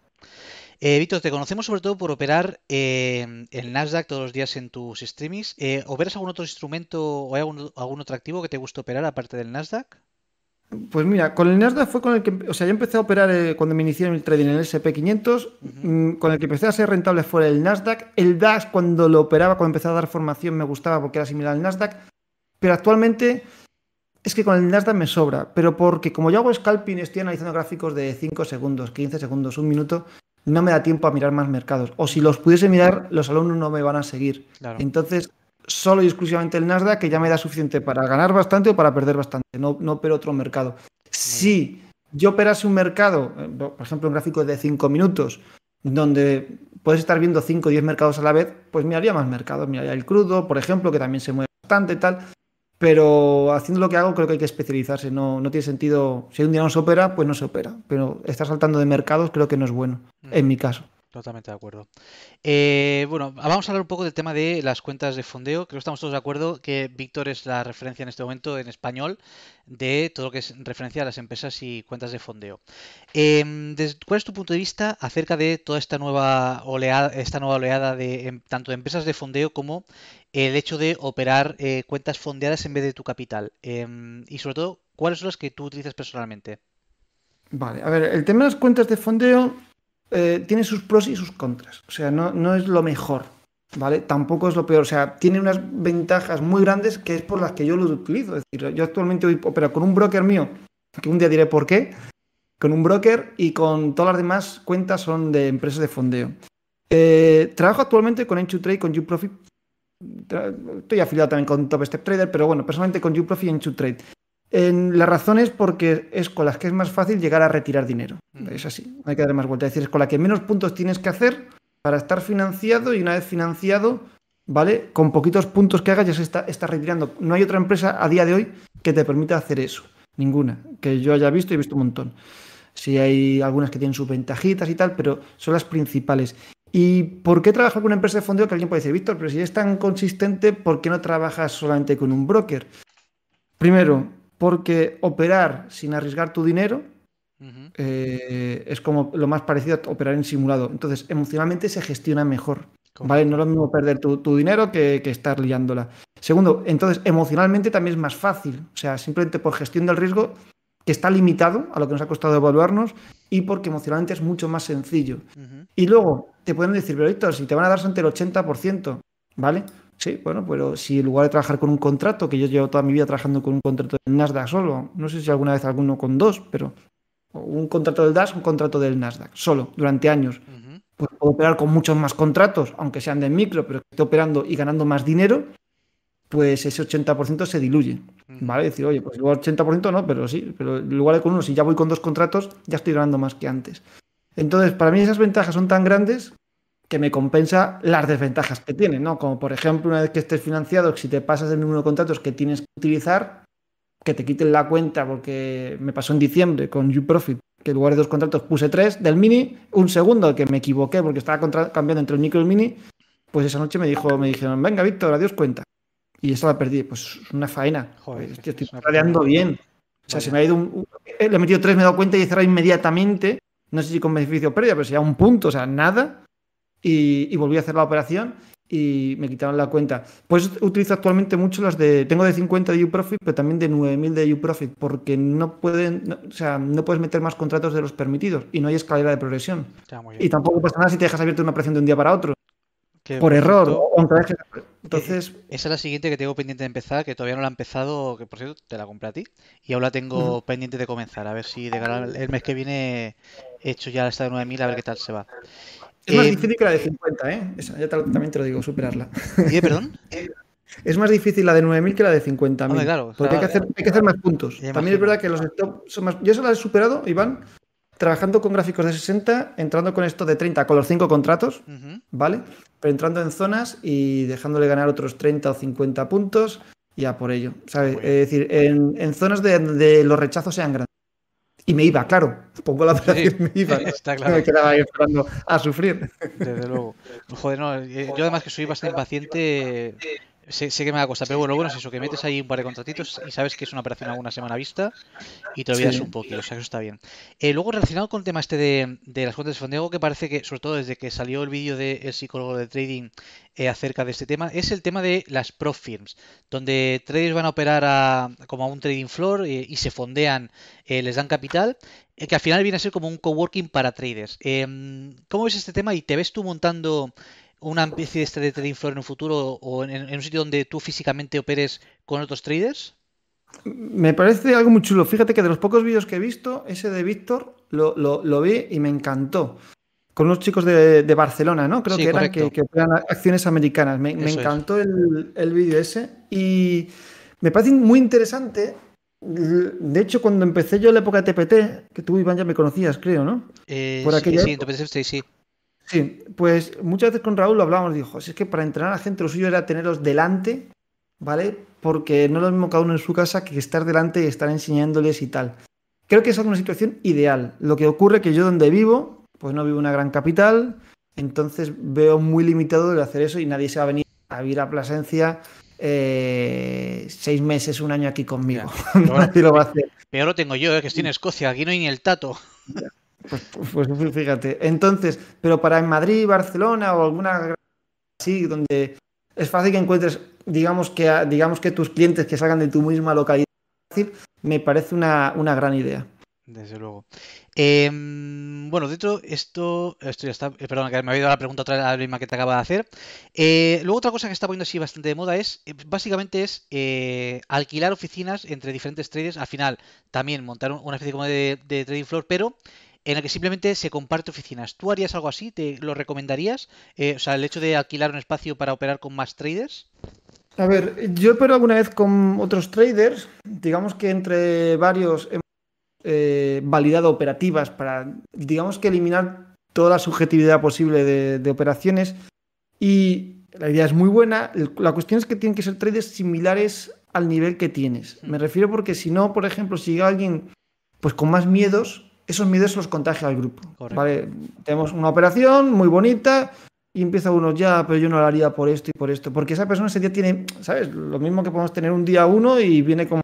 Eh, Víctor, te conocemos sobre todo por operar eh, el Nasdaq todos los días en tus streamings. Eh, ¿Operas algún otro instrumento o hay algún, algún otro activo que te guste operar aparte del Nasdaq? Pues mira, con el Nasdaq fue con el que... O sea, yo empecé a operar eh, cuando me inicié en el trading en el ese and pe quinientos, uh-huh. con el que empecé a ser rentable fue el Nasdaq. El DAX, cuando lo operaba, cuando empecé a dar formación, me gustaba porque era similar al Nasdaq. Pero actualmente... Es que con el Nasdaq me sobra, pero porque como yo hago scalping, estoy analizando gráficos de cinco segundos, quince segundos, un minuto, no me da tiempo a mirar más mercados. O si los pudiese mirar, los alumnos no me van a seguir. Claro. Entonces, solo y exclusivamente el Nasdaq, que ya me da suficiente para ganar bastante o para perder bastante. No, no opero otro mercado. Si yo operase un mercado, por ejemplo, un gráfico de cinco minutos, donde puedes estar viendo cinco o diez mercados a la vez, pues miraría más mercados. Miraría el crudo, por ejemplo, que también se mueve bastante y tal. Pero haciendo lo que hago creo que hay que especializarse, no, no tiene sentido, si un día no se opera, pues no se opera, pero estar saltando de mercados creo que no es bueno, mm. en mi caso. Totalmente de acuerdo. Eh, bueno, vamos a hablar un poco del tema de las cuentas de fondeo. Creo que estamos todos de acuerdo que Víctor es la referencia en este momento en español de todo lo que es referencia a las empresas y cuentas de fondeo. Eh, ¿Cuál es tu punto de vista acerca de toda esta nueva oleada, esta nueva oleada de en, tanto de empresas de fondeo como el hecho de operar eh, cuentas fondeadas en vez de tu capital? Eh, y sobre todo, ¿cuáles son las que tú utilizas personalmente? Vale, a ver, el tema de las cuentas de fondeo... Eh, tiene sus pros y sus contras, o sea, no, no es lo mejor, ¿vale? Tampoco es lo peor, o sea, tiene unas ventajas muy grandes que es por las que yo los utilizo, es decir, yo actualmente hoy opero con un broker mío, que un día diré por qué, con un broker y con todas las demás cuentas son de empresas de fondeo. Eh, trabajo actualmente con Enchutrade, con Uprofit, estoy afiliado también con Top Step Trader, pero bueno, personalmente con Uprofit y Enchutrade. En la razón es porque es con las que es más fácil llegar a retirar dinero. Es así, no hay que darle más vuelta. Es decir, es con la que menos puntos tienes que hacer para estar financiado y una vez financiado, ¿vale? Con poquitos puntos que hagas ya se está, está retirando. No hay otra empresa a día de hoy que te permita hacer eso. Ninguna. Que yo haya visto y he visto un montón. Sí hay algunas que tienen sus ventajitas y tal, pero son las principales. ¿Y por qué trabajar con una empresa de fondeo? Que alguien puede decir, Víctor, pero si es tan consistente, ¿por qué no trabajas solamente con un broker? Primero, porque operar sin arriesgar tu dinero uh-huh. eh, es como lo más parecido a operar en simulado. Entonces, emocionalmente se gestiona mejor. ¿Cómo? ¿Vale? No es lo mismo perder tu, tu dinero que, que estar liándola. Segundo, entonces, emocionalmente también es más fácil. O sea, simplemente por gestión del riesgo, que está limitado a lo que nos ha costado evaluarnos y porque emocionalmente es mucho más sencillo. Uh-huh. Y luego, te pueden decir, pero Víctor, si te van a dar ante el ochenta por ciento, ¿vale? Sí, bueno, pero si en lugar de trabajar con un contrato, que yo llevo toda mi vida trabajando con un contrato del Nasdaq solo, no sé si alguna vez alguno con dos, pero un contrato del DAX, un contrato del Nasdaq, solo, durante años. Uh-huh. Pues puedo operar con muchos más contratos, aunque sean de micro, pero que esté operando y ganando más dinero, pues ese ochenta por ciento se diluye, ¿vale? Decir, oye, pues igual ochenta por ciento no, pero sí, pero en lugar de con uno, si ya voy con dos contratos, ya estoy ganando más que antes. Entonces, para mí esas ventajas son tan grandes que me compensa las desventajas que tiene, ¿no? Como, por ejemplo, una vez que estés financiado, si te pasas el número de contratos que tienes que utilizar, que te quiten la cuenta, porque me pasó en diciembre con Uprofit, que en lugar de dos contratos puse tres del mini, un segundo, que me equivoqué porque estaba contra- cambiando entre el micro y el mini, pues esa noche me dijo, me dijeron, venga, Víctor, adiós cuenta. Y esa la perdí. Pues una faena. Joder, tío, estoy tradeando bien. O sea, vaya. Se me ha ido un... un eh, le he metido tres, me he dado cuenta y he cerrado inmediatamente. No sé si con beneficio o pérdida, pero si ya un punto, o sea, nada. Y, y volví a hacer la operación y me quitaron la cuenta. Pues utilizo actualmente mucho las de... Tengo de cincuenta de Uprofit, pero también de nueve mil de Uprofit, porque no pueden... No, o sea, no puedes meter más contratos de los permitidos y no hay escalera de progresión. Ya, y tampoco pasa nada si te dejas abierta una operación de un día para otro. Qué por bonito. Error. O entonces... Esa es la siguiente que tengo pendiente de empezar, que todavía no la he empezado, que por cierto, te la compré a ti, y ahora la tengo uh-huh. pendiente de comenzar. A ver si de cara el mes que viene he hecho ya esta de nueve mil, a ver qué tal se va. Es más eh, difícil que la de cincuenta, ¿eh? Esa, ya te, también te lo digo, superarla. ¿Y perdón? Es más difícil la de nueve mil que la de cincuenta mil. Hombre, claro, porque claro, hay, que hacer, hay que hacer más puntos. También imagino. Es verdad que los stops son más... Yo eso la he superado, Iván, trabajando con gráficos de sesenta, entrando con esto de treinta, con los cinco contratos, uh-huh. ¿vale? Pero entrando en zonas y dejándole ganar otros treinta o cincuenta puntos y a por ello, ¿sabes? Es decir, en, en zonas de, de los rechazos sean grandes. Y me iba, claro. Pongo la operación, sí, me iba. Está claro. Me quedaba ahí esperando a sufrir. Desde luego. Joder, no, yo además que soy bastante impaciente, sé, sé que me va a costar, pero bueno, bueno, es eso, que metes ahí un par de contratitos y sabes que es una operación a una semana vista y te olvidas, sí, un poquito, o sea, eso está bien. Eh, luego, relacionado con el tema este de, de las cuentas de fondeo, que parece que, sobre todo desde que salió el vídeo del psicólogo de trading eh, acerca de este tema, es el tema de las prop firms, donde traders van a operar a, como a un trading floor eh, y se fondean, eh, les dan capital, eh, que al final viene a ser como un coworking para traders. Eh, ¿Cómo ves este tema y te ves tú montando una especie de trading floor en un futuro o en, en un sitio donde tú físicamente operes con otros traders? Me parece algo muy chulo. Fíjate que de los pocos vídeos que he visto, ese de Víctor lo, lo, lo vi y me encantó. Con unos chicos de, de Barcelona, ¿no? Creo sí, que eran que, que operan acciones americanas. Me, me encantó el, el vídeo ese y me parece muy interesante. De hecho, cuando empecé yo la época de T P T, que tú, Iván, ya me conocías, creo, ¿no? Eh, Por aquella sí, época. sí, sí. Sí, pues muchas veces con Raúl lo hablábamos, dijo, es que para entrenar a la gente lo suyo era tenerlos delante, ¿vale? Porque no es lo mismo cada uno en su casa que estar delante y estar enseñándoles y tal. Creo que esa es una situación ideal. Lo que ocurre es que yo donde vivo, pues no vivo en una gran capital, entonces veo muy limitado de hacer eso y nadie se va a venir a vivir a Plasencia eh, seis meses, un año aquí conmigo. Claro. Nadie lo va a hacer. Peor lo tengo yo, eh, que estoy en Escocia, aquí no hay ni el tato. Ya. Pues, pues, pues fíjate, entonces, pero para en Madrid, Barcelona o alguna gran así donde es fácil que encuentres, digamos que digamos que tus clientes que salgan de tu misma localidad, me parece una, una gran idea. Desde luego. Eh, bueno, de hecho, esto, esto ya está. Eh, perdona, que me ha ido la pregunta otra vez, la misma que te acaba de hacer. Eh, luego, otra cosa que está poniendo así bastante de moda es, básicamente, es eh, alquilar oficinas entre diferentes traders. Al final, también montar una especie como de, de trading floor, pero en la que simplemente se comparte oficinas. ¿Tú harías algo así? ¿Te lo recomendarías? Eh, o sea, el hecho de alquilar un espacio para operar con más traders. A ver, yo opero alguna vez con otros traders. Digamos que entre varios hemos eh, validado operativas para, digamos que eliminar toda la subjetividad posible de, de operaciones. Y la idea es muy buena. La cuestión es que tienen que ser traders similares al nivel que tienes. Me refiero porque si no, por ejemplo, si llega alguien pues con más miedos, esos miedos los contagia al grupo. ¿Vale? Tenemos una operación muy bonita y empieza uno ya, pero yo no la haría por esto y por esto. Porque esa persona ese día tiene, ¿sabes? Lo mismo que podemos tener un día uno y viene como...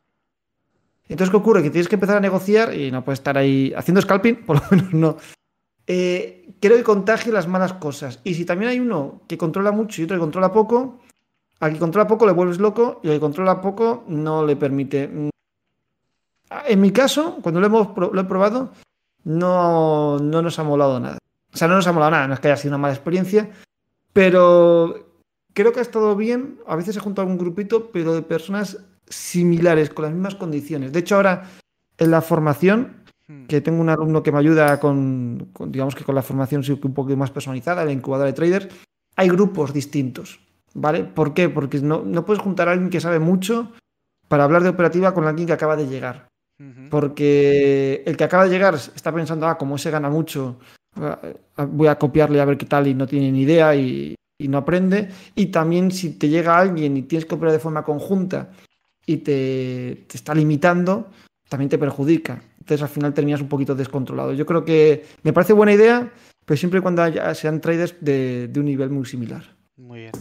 Entonces, ¿qué ocurre? Que tienes que empezar a negociar y no puedes estar ahí haciendo scalping, por lo menos no. Eh, creo que contagia las malas cosas. Y si también hay uno que controla mucho y otro que controla poco, al que controla poco le vuelves loco y al que controla poco no le permite. En mi caso, cuando lo, hemos, lo he probado, No, no nos ha molado nada. O sea, no nos ha molado nada, no es que haya sido una mala experiencia, pero creo que ha estado bien. A veces he juntado algún grupito, pero de personas similares, con las mismas condiciones. De hecho, ahora en la formación, que tengo un alumno que me ayuda con, con digamos que con la formación sí, un poco más personalizada, la incubadora de traders, hay grupos distintos, ¿vale? ¿Por qué? Porque no, no puedes juntar a alguien que sabe mucho para hablar de operativa con alguien que acaba de llegar. Porque el que acaba de llegar está pensando, ah, como ese gana mucho, voy a copiarle a ver qué tal, y no tiene ni idea y, y no aprende. Y también si te llega alguien y tienes que operar de forma conjunta y te, te está limitando, también te perjudica. Entonces al final terminas un poquito descontrolado. Yo creo que me parece buena idea, pero siempre y cuando haya, sean traders de, de un nivel muy similar. Muy bien.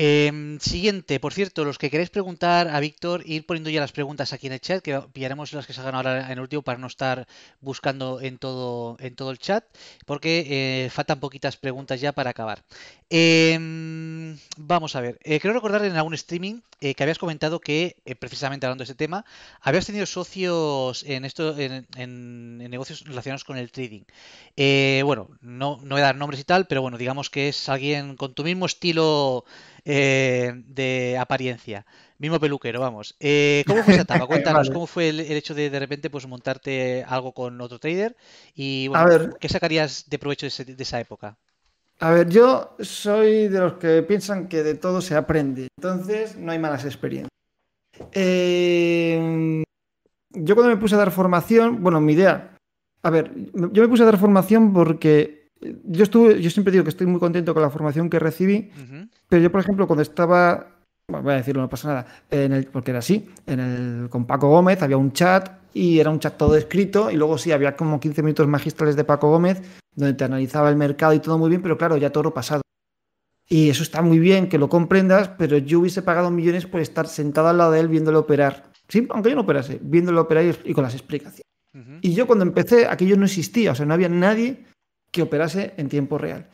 Eh, siguiente, por cierto, los que queréis preguntar a Víctor, ir poniendo ya las preguntas aquí en el chat, que pillaremos las que se hagan ahora en el último para no estar buscando en todo, en todo el chat, porque eh, faltan poquitas preguntas ya para acabar. Eh, vamos a ver, eh, creo recordar en algún streaming eh, que habías comentado que, eh, precisamente hablando de este tema, habías tenido socios en esto, en, en, en negocios relacionados con el trading. Eh, bueno, no, no voy a dar nombres y tal, pero bueno, digamos que es alguien con tu mismo estilo Eh, de apariencia, mismo peluquero, vamos. Eh, ¿Cómo fue esa etapa? Cuéntanos, vale. ¿Cómo fue el, el hecho de de repente pues montarte algo con otro trader? Y bueno, a ver, ¿qué sacarías de provecho de, ese, de esa época? A ver, yo soy de los que piensan que de todo se aprende, entonces no hay malas experiencias. Eh, yo cuando me puse a dar formación, bueno, mi idea, a ver, yo me puse a dar formación porque Yo, estuve, yo siempre digo que estoy muy contento con la formación que recibí, uh-huh. pero yo, por ejemplo, cuando estaba voy a decirlo, no pasa nada, en el, porque era así, en el, con Paco Gómez había un chat y era un chat todo escrito y luego sí, había como quince minutos magistrales de Paco Gómez donde te analizaba el mercado y todo muy bien, pero claro, ya todo pasado. Y eso está muy bien, que lo comprendas, pero yo hubiese pagado millones por estar sentado al lado de él viéndolo operar. Sí, aunque yo no operase, viéndolo operar y con las explicaciones. Uh-huh. Y yo cuando empecé, aquello no existía, o sea, no había nadie que operase en tiempo real.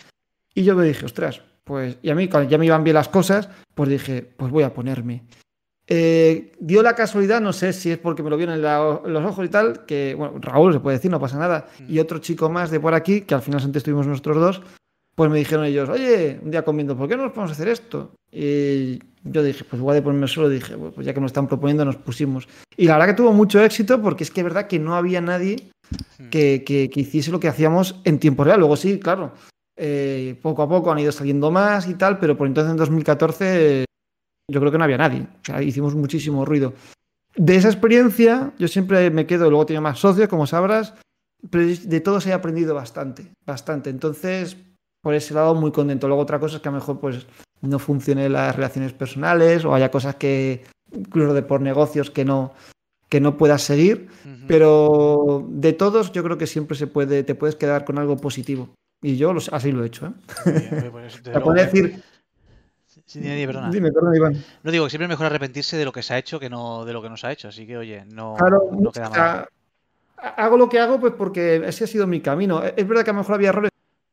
Y yo me dije, ostras, pues, y a mí cuando ya me iban bien las cosas, pues dije, pues voy a ponerme. Eh, dio la casualidad, no sé si es porque me lo vieron en, la, en los ojos y tal, que, bueno, Raúl se puede decir, no pasa nada, uh-huh. y otro chico más de por aquí, que al final antes estuvimos nosotros dos, pues me dijeron ellos, oye, un día comiendo, ¿por qué no nos podemos hacer esto? Y yo dije, pues igual de ponerme solo, dije, pues ya que nos están proponiendo, nos pusimos. Y la verdad que tuvo mucho éxito porque es que es verdad que no había nadie que, que, que hiciese lo que hacíamos en tiempo real. Luego sí, claro, eh, poco a poco han ido saliendo más y tal, pero por entonces en dos mil catorce yo creo que no había nadie. O sea, hicimos muchísimo ruido. De esa experiencia yo siempre me quedo, luego tenía más socios, como sabrás, pero de todos he aprendido bastante, bastante. Entonces, por ese lado, muy contento. Luego otra cosa es que a lo mejor pues no funcione las relaciones personales o haya cosas que, incluso de por negocios, que no, que no puedas seguir. Uh-huh. Pero de todos yo creo que siempre se puede, te puedes quedar con algo positivo. Y yo los, así lo he hecho. ¿Eh? Te puedo decir... Sí, dime, perdona. Dime, perdona, Iván. No digo, que siempre es mejor arrepentirse de lo que se ha hecho que no de lo que no se ha hecho. Así que, oye, no, claro, no queda mal. Hago lo que hago pues porque ese ha sido mi camino. Es verdad que a lo mejor había errores.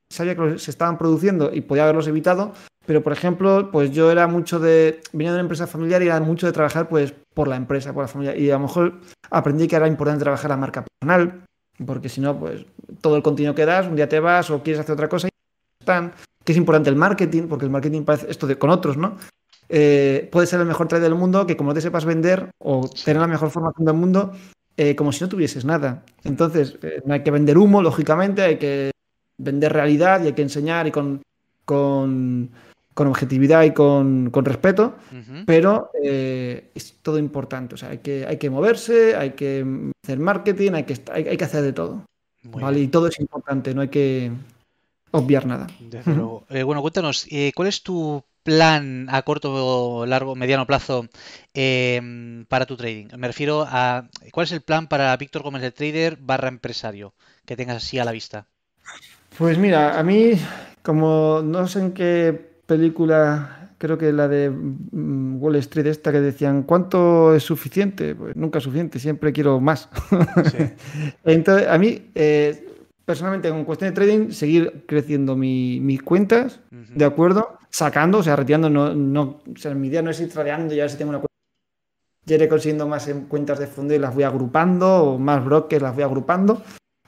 Sabía que se estaban produciendo y podía haberlos evitado, pero por ejemplo, pues yo era mucho de, venía de una empresa familiar y era mucho de trabajar pues por la empresa, por la familia, y a lo mejor aprendí que era importante trabajar la marca personal, porque si no, pues todo el contenido que das, un día te vas o quieres hacer otra cosa y están, que es importante el marketing, porque el marketing parece esto de con otros, ¿no? Eh, puede ser el mejor trader del mundo, que como te sepas vender o tener la mejor formación del mundo, eh, como si no tuvieses nada. Entonces, eh, no hay que vender humo, lógicamente, hay que vender realidad y hay que enseñar y con, con, con objetividad y con, con respeto, uh-huh. pero eh, es todo importante. O sea, hay que, hay que moverse, hay que hacer marketing, hay que, hay, hay que hacer de todo. Muy ¿vale? Bien. Y todo es importante, no hay que obviar nada. Desde uh-huh. luego. Eh, bueno, cuéntanos, eh, ¿cuál es tu plan a corto, largo, mediano plazo eh, para tu trading? Me refiero a, ¿cuál es el plan para Víctor Gómez el Trader barra empresario que tengas así a la vista? Pues mira, a mí, como no sé en qué película, creo que la de Wall Street esta que decían, ¿cuánto es suficiente? Pues nunca es suficiente, siempre quiero más. Sí. Entonces, a mí, eh, personalmente, en cuestión de trading, seguir creciendo mi, mis cuentas, uh-huh. ¿de acuerdo? Sacando, o sea, retirando, no, no, o sea, mi idea no es ir tradeando y a ver si tengo una cuenta. Ya iré consiguiendo más en cuentas de fondo y las voy agrupando, o más brokers las voy agrupando.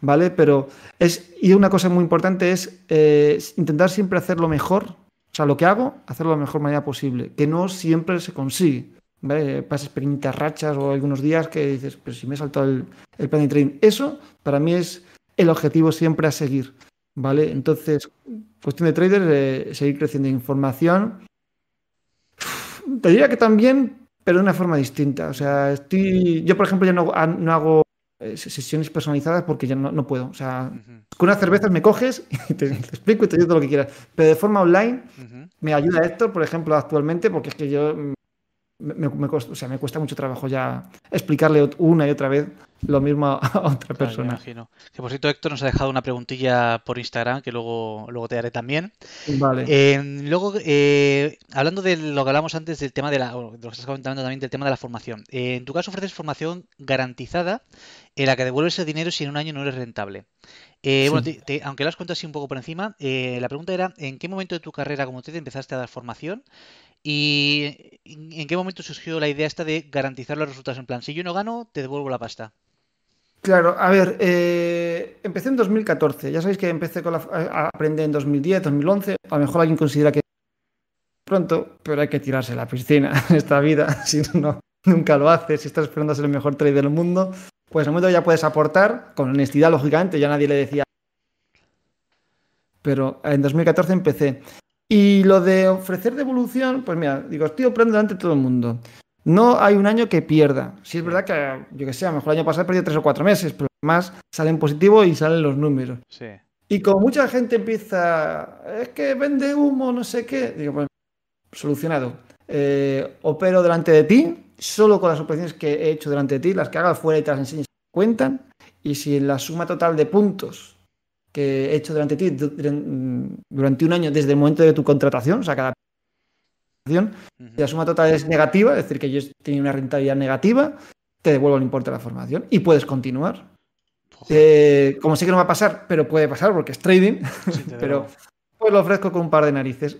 ¿Vale? Pero es, y una cosa muy importante es eh, intentar siempre hacerlo mejor, o sea, lo que hago, hacerlo de la mejor manera posible, que no siempre se consigue, ¿vale? Pasas pequeñitas rachas o algunos días que dices, pero si me he saltado el, el plan de trading. Eso para mí es el objetivo siempre a seguir, ¿vale? Entonces, cuestión de traders, eh, seguir creciendo en información. Te diría que también, pero de una forma distinta. O sea, estoy, yo por ejemplo ya no, no hago sesiones personalizadas porque ya no, no puedo. O sea, uh-huh. con unas cervezas me coges y te, te explico y te digo todo lo que quieras. Pero de forma online uh-huh. me ayuda Héctor, por ejemplo, actualmente, porque es que yo me, me, costa, o sea, me cuesta mucho trabajo ya explicarle una y otra vez lo mismo a otra persona. Claro, me imagino. Que por cierto, Héctor nos ha dejado una preguntilla por Instagram que luego, luego te haré también. Vale. Eh, luego, eh, hablando de lo que hablamos antes del tema de la, de lo que estás comentando también del tema de la formación. Eh, en tu caso ofreces formación garantizada en la que devuelves el dinero si en un año no eres rentable. Eh, sí. Bueno, te, te, aunque lo has contado así un poco por encima, eh, la pregunta era ¿en qué momento de tu carrera como trader empezaste a dar formación? ¿Y en qué momento surgió la idea esta de garantizar los resultados en plan, si yo no gano, te devuelvo la pasta? Claro, a ver, eh, empecé en dos mil catorce, ya sabéis que empecé con la, a aprender en dos mil diez, dos mil once, a lo mejor alguien considera que pronto, pero hay que tirarse a la piscina en esta vida, si no, nunca lo haces, si estás esperando a ser el mejor trader del mundo, pues en el momento ya puedes aportar, con honestidad lógicamente, ya nadie le decía, pero en dos mil catorce empecé. Y lo de ofrecer devolución, pues mira, digo, estoy operando delante de todo el mundo. No hay un año que pierda. Si es verdad que, yo que sé, a lo mejor el año pasado he perdido tres o cuatro meses, pero además salen positivos y salen los números. Sí. Y como mucha gente empieza, es que vende humo, no sé qué, digo, pues, solucionado. eh, opero delante de ti, solo con las operaciones que he hecho delante de ti, las que haga fuera y te las enseñes cuentan, y si la suma total de puntos que he hecho delante de ti durante un año desde el momento de tu contratación, o sea, cada contratación, uh-huh. si la suma total es negativa, es decir, que yo tenía una rentabilidad negativa, te devuelvo el importe de la formación y puedes continuar. Eh, como sé que no va a pasar, pero puede pasar porque es trading, sí, pero pues lo ofrezco con un par de narices.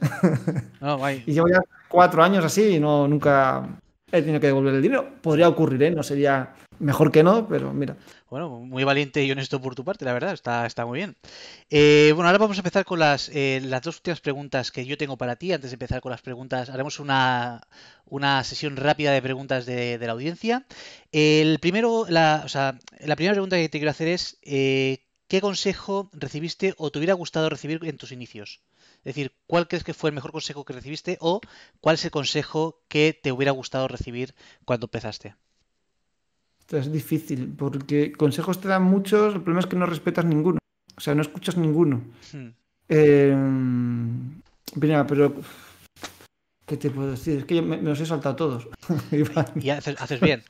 No, y llevo ya cuatro años así y no, nunca he tenido que devolver el dinero. Podría ocurrir, ¿eh? No sería mejor que no, pero mira. Bueno, muy valiente y honesto por tu parte, la verdad, está, está muy bien. Eh, bueno, ahora vamos a empezar con las, eh, las dos últimas preguntas que yo tengo para ti. Antes de empezar con las preguntas, haremos una, una sesión rápida de preguntas de, de la audiencia. El primero, la, o sea, la primera pregunta que te quiero hacer es, eh, ¿qué consejo recibiste o te hubiera gustado recibir en tus inicios? Es decir, ¿cuál crees que fue el mejor consejo que recibiste o cuál es el consejo que te hubiera gustado recibir cuando empezaste? Es difícil, porque consejos te dan muchos, el problema es que no respetas ninguno, o sea, no escuchas ninguno. Sí. Eh, mira, pero ¿qué te puedo decir? Es que yo me, me los he saltado todos. Y haces, haces bien.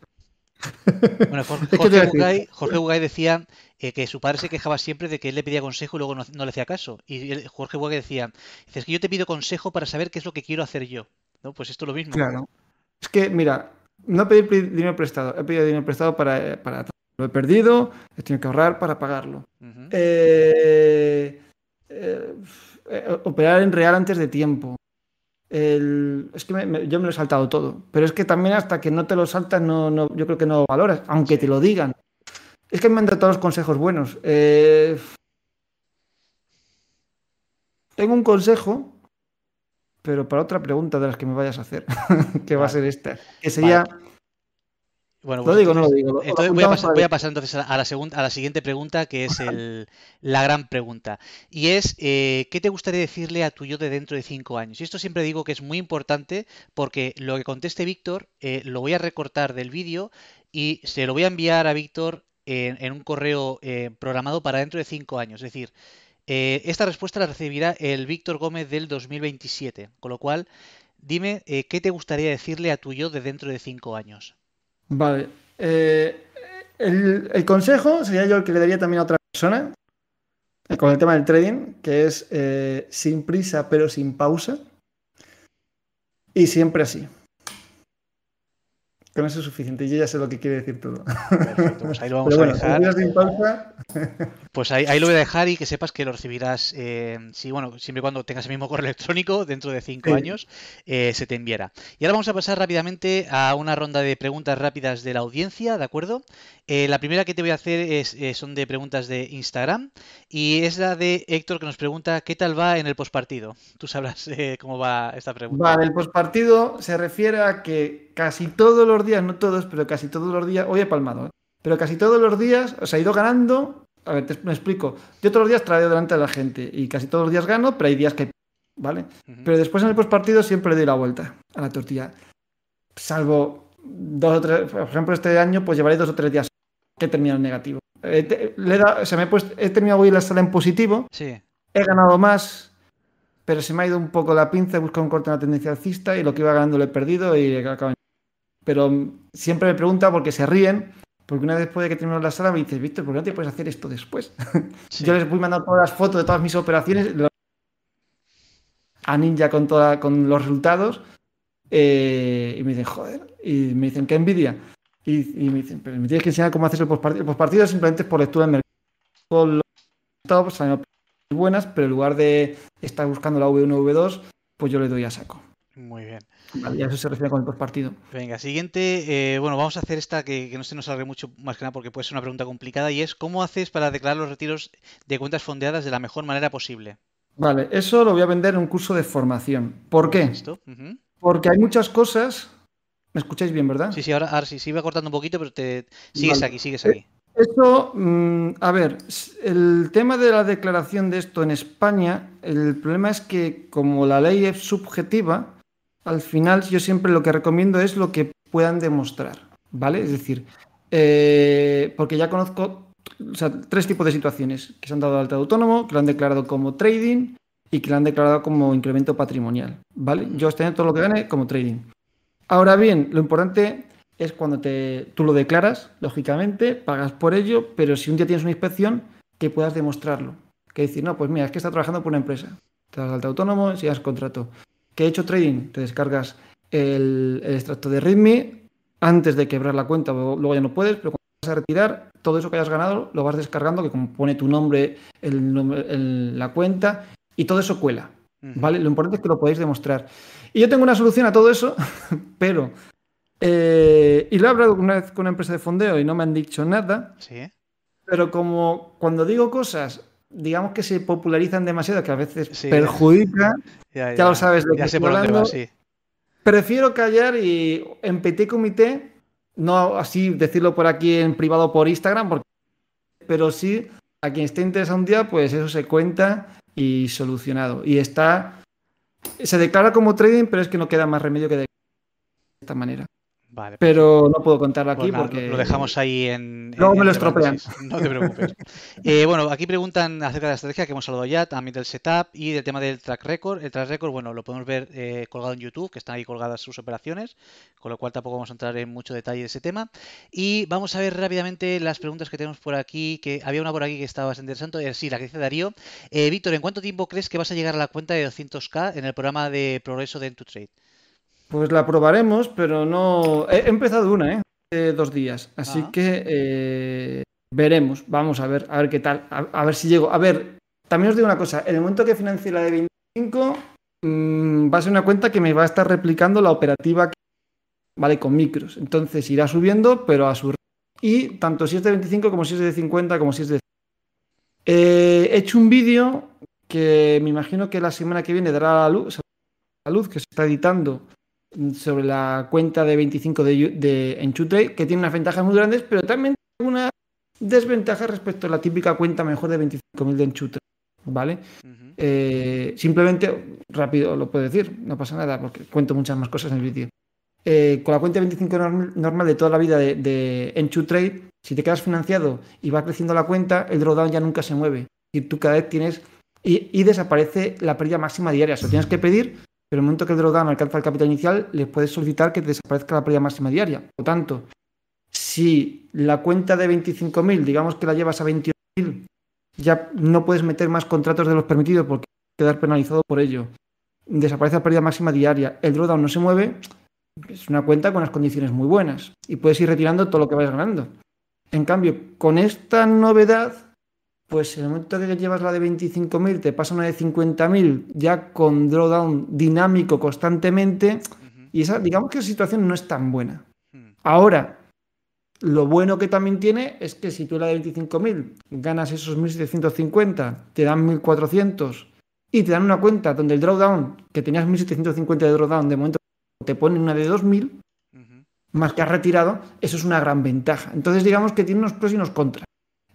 Bueno, Jorge, Jorge, Bucay, Jorge Bucay decía eh, que su padre se quejaba siempre de que él le pedía consejo y luego no, no le hacía caso. Y él, Jorge Bucay decía, es que yo te pido consejo para saber qué es lo que quiero hacer yo. ¿No? Pues esto es lo mismo. Claro. Es que, mira... No pedí dinero prestado, he pedido dinero prestado para, para... Lo he perdido, he tenido que ahorrar para pagarlo. Uh-huh. eh, eh, eh, operar en real antes de tiempo. El, es que me, me, yo me lo he saltado todo. Pero es que también hasta que no te lo saltas, no, no, yo creo que no lo valoras, aunque sí. te lo digan. Es que me han dado todos los consejos buenos. Eh, tengo un consejo... Pero para otra pregunta de las que me vayas a hacer, que vale. va a ser esta, que sería... Vale. Bueno, bueno, ¿Lo digo o no lo digo? Entonces voy, a pasar, voy a pasar entonces a la, segunda, a la siguiente pregunta, que es el, la gran pregunta. Y es, eh, ¿qué te gustaría decirle a tu yo de dentro de cinco años? Y esto siempre digo que es muy importante, porque lo que conteste Víctor eh, lo voy a recortar del vídeo y se lo voy a enviar a Víctor en, en un correo eh, programado para dentro de cinco años. Es decir... Eh, esta respuesta la recibirá el Víctor Gómez del dos mil veintisiete, con lo cual dime eh, qué te gustaría decirle a tu yo de dentro de cinco años. Vale, eh, el, el consejo sería yo el que le daría también a otra persona eh, con el tema del trading, que es eh, sin prisa pero sin pausa y siempre así. Con eso es suficiente, yo ya sé lo que quiere decir todo. Perfecto, pues ahí lo vamos bueno, a dejar. Sin pausa... Pues ahí, ahí lo voy a dejar y que sepas que lo recibirás, eh, si, bueno, siempre y cuando tengas el mismo correo electrónico, dentro de cinco sí. años, eh, se te enviará. Y ahora vamos a pasar rápidamente a una ronda de preguntas rápidas de la audiencia, ¿de acuerdo? Eh, la primera que te voy a hacer es, eh, son de preguntas de Instagram y es la de Héctor que nos pregunta ¿qué tal va en el postpartido? Tú sabrás eh, cómo va esta pregunta. Vale, el postpartido se refiere a que casi todos los días, no todos, pero casi todos los días, hoy he palmado, ¿eh? Pero casi todos los días, o sea, he ido ganando, a ver, te, me explico, yo todos los días traigo delante de la gente y casi todos los días gano, pero hay días que, ¿vale? Uh-huh. Pero después en el postpartido siempre le doy la vuelta a la tortilla, salvo dos o tres, por ejemplo, este año pues llevaré dos o tres días que he terminado en negativo. Eh, te, le he dado, o sea, me he, puesto, he terminado hoy la sala en positivo, sí. he ganado más... Pero se me ha ido un poco la pinza, he buscado un corte en la tendencia alcista y lo que iba ganando lo he perdido y acabo en... Pero siempre me pregunta porque se ríen, porque una vez después de que terminó la sala me dices, Víctor, ¿por qué no te puedes hacer esto después? Sí. Yo les voy mandando todas las fotos de todas mis operaciones a Ninja con, toda, con los resultados eh, y me dicen, joder, y me dicen, qué envidia. Y, y me dicen, pero me tienes que enseñar cómo haces el postpartido. El postpartido simplemente es por lectura de mercado. Los resultados buenas, pero en lugar de estar buscando la uve uno, uve dos, pues yo le doy a saco. Muy bien. Y a eso se refiere con el postpartido. Venga, siguiente. Eh, bueno, vamos a hacer esta que, que no se nos alargue mucho, más que nada porque puede ser una pregunta complicada, y es ¿cómo haces para declarar los retiros de cuentas fondeadas de la mejor manera posible? Vale, eso lo voy a vender en un curso de formación. ¿Por qué? Uh-huh. Porque hay muchas cosas... ¿Me escucháis bien, verdad? Sí, sí, ahora, ahora sí, se iba cortando un poquito, pero te sigues vale. aquí, sigues aquí. Eh... Esto, a ver, el tema de la declaración de esto en España, el problema es que como la ley es subjetiva, al final yo siempre lo que recomiendo es lo que puedan demostrar, ¿vale? Es decir, eh, porque ya conozco o sea, tres tipos de situaciones que se han dado de alta de autónomo, que lo han declarado como trading y que la han declarado como incremento patrimonial, ¿vale? Yo extendo todo lo que gane como trading. Ahora bien, lo importante es cuando te, tú lo declaras, lógicamente, pagas por ello, pero si un día tienes una inspección, que puedas demostrarlo. Que decir, no, pues mira, es que está trabajando por una empresa. Te das alta autónomo, enseñas contrato. ¿Qué he hecho trading? Te descargas el, el extracto de Rithmic antes de quebrar la cuenta, luego ya no puedes, pero cuando vas a retirar, todo eso que hayas ganado lo vas descargando, que como pone tu nombre, el, el, la cuenta, y todo eso cuela, ¿vale? Lo importante es que lo podéis demostrar. Y yo tengo una solución a todo eso, pero... Eh, y lo he hablado una vez con una empresa de fondeo y no me han dicho nada. Sí. Pero como cuando digo cosas, digamos que se popularizan demasiado, que a veces sí, perjudica, ya, ya, ya lo sabes de qué estoy hablando. Va, sí. Prefiero callar y en petit comité, no así decirlo por aquí en privado por Instagram, porque, pero sí, a quien esté interesado un día, pues eso se cuenta y solucionado. Y está... Se declara como trading, pero es que no queda más remedio que de esta manera. Vale, pero no puedo contarlo aquí, pues nada, porque... Lo dejamos ahí en... Luego me lo estropean. No te preocupes. eh, bueno, aquí preguntan acerca de la estrategia que hemos hablado ya, también del setup y del tema del track record. El track record, bueno, lo podemos ver eh, colgado en YouTube, que están ahí colgadas sus operaciones, con lo cual tampoco vamos a entrar en mucho detalle de ese tema. Y vamos a ver rápidamente las preguntas que tenemos por aquí, que había una por aquí que estaba bastante interesante. Eh, sí, la que dice Darío. Eh, Víctor, ¿en cuánto tiempo crees que vas a llegar a la cuenta de doscientos K en el programa de progreso de Enchutrade? Pues la probaremos, pero no... He empezado una, ¿eh? Hace dos días. Así ah. que eh, veremos. Vamos a ver, a ver qué tal. A, a ver si llego. A ver, también os digo una cosa. En el momento que financie la de veinticinco, mmm, va a ser una cuenta que me va a estar replicando la operativa que... Vale, con micros. Entonces irá subiendo, pero a su... Y tanto si es de veinticinco, como si es de cincuenta, como si es de... Eh, he hecho un vídeo que me imagino que la semana que viene dará la luz, la luz que se está editando... sobre la cuenta de veinticinco de, de Enchutrade, que tiene unas ventajas muy grandes, pero también tiene una desventaja respecto a la típica cuenta mejor de veinticinco mil de Enchutrade, ¿vale? Uh-huh. eh, simplemente, rápido lo puedo decir, no pasa nada, porque cuento muchas más cosas en el vídeo. Eh, con la cuenta de veinticinco normal, normal de toda la vida de, de Enchutrade, si te quedas financiado y va creciendo la cuenta, el drawdown ya nunca se mueve. Y tú cada vez tienes... Y, y desaparece la pérdida máxima diaria. O sea, tienes que pedir... pero en el momento que el drawdown alcanza el capital inicial, les puedes solicitar que te desaparezca la pérdida máxima diaria. Por lo tanto, si la cuenta de veinticinco mil, digamos que la llevas a veintiocho mil, ya no puedes meter más contratos de los permitidos porque quedar penalizado por ello. Desaparece la pérdida máxima diaria, el drawdown no se mueve, es una cuenta con unas condiciones muy buenas y puedes ir retirando todo lo que vayas ganando. En cambio, con esta novedad... pues en el momento que llevas la de veinticinco mil, te pasa una de cincuenta mil ya con drawdown dinámico constantemente, uh-huh. y esa, digamos que esa situación no es tan buena. Uh-huh. Ahora, lo bueno que también tiene es que si tú la de veinticinco mil ganas esos mil setecientos cincuenta, te dan mil cuatrocientos y te dan una cuenta donde el drawdown, que tenías mil setecientos cincuenta de drawdown, de momento te ponen una de dos mil, uh-huh. más que has retirado, eso es una gran ventaja. Entonces digamos que tiene unos pros y unos contras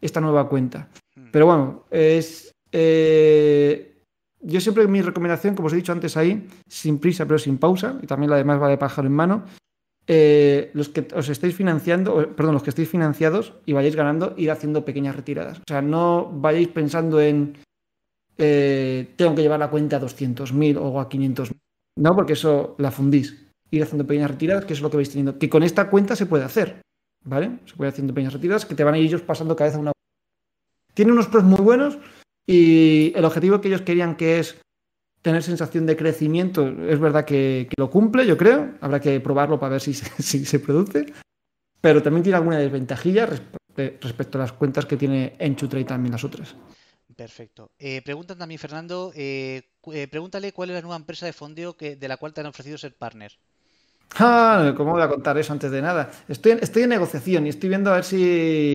esta nueva cuenta. Pero bueno, es eh, yo siempre mi recomendación, como os he dicho antes ahí, sin prisa pero sin pausa, y también la demás va de pájaro en mano, eh, los que os estéis financiando, perdón, los que estéis financiados y vayáis ganando, ir haciendo pequeñas retiradas. O sea, no vayáis pensando en eh, tengo que llevar la cuenta a doscientos mil o a quinientos mil, no, porque eso la fundís. Ir haciendo pequeñas retiradas, que eso es lo que vais teniendo, que con esta cuenta se puede hacer, ¿vale? Se puede ir haciendo pequeñas retiradas que te van a ir ellos pasando cada vez a una. Tiene unos pros muy buenos y el objetivo que ellos querían, que es tener sensación de crecimiento, es verdad que, que lo cumple, yo creo. Habrá que probarlo para ver si se, si se produce. Pero también tiene alguna desventajilla resp- respecto a las cuentas que tiene Enchutrade y también las otras. Perfecto. Eh, preguntan también, Fernando, eh, eh, pregúntale cuál es la nueva empresa de fondeo que, de la cual te han ofrecido ser partner. Ah, ¿cómo voy a contar eso antes de nada? Estoy en, estoy en negociación y estoy viendo a ver si es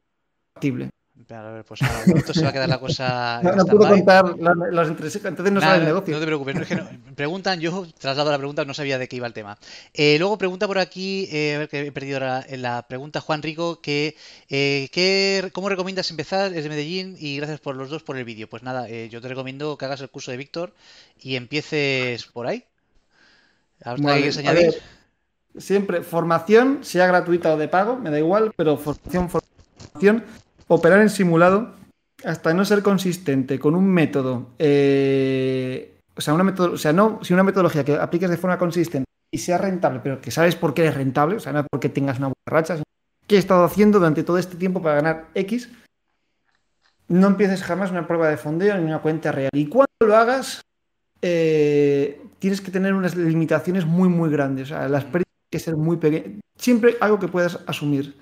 factible. A ver, pues ahora pronto se va a quedar la cosa. No, no puedo contar las entresetas, entonces no sabe el negocio. No te preocupes, no, es que no, preguntan, yo traslado la pregunta, no sabía de qué iba el tema. Eh, luego pregunta por aquí, eh, a ver, que he perdido la, la pregunta, Juan Rico, que, eh, que ¿cómo recomiendas empezar desde Medellín? Y gracias por los dos por el vídeo. Pues nada, eh, yo te recomiendo que hagas el curso de Víctor y empieces por ahí. ¿Ahora vale, hay que añadir? A ver, siempre, formación, sea gratuita o de pago, me da igual, pero formación, formación. Operar en simulado, hasta no ser consistente con un método eh, o sea, una metodología, o sea, no, si una metodología que apliques de forma consistente y sea rentable, pero que sabes por qué es rentable, o sea, no porque tengas una buena racha, sino qué he estado haciendo durante todo este tiempo para ganar X, no empieces jamás una prueba de fondeo ni una cuenta real. Y cuando lo hagas, eh, tienes que tener unas limitaciones muy, muy grandes. O sea, las pérdidas tienen que ser muy pequeñas. Siempre algo que puedas asumir.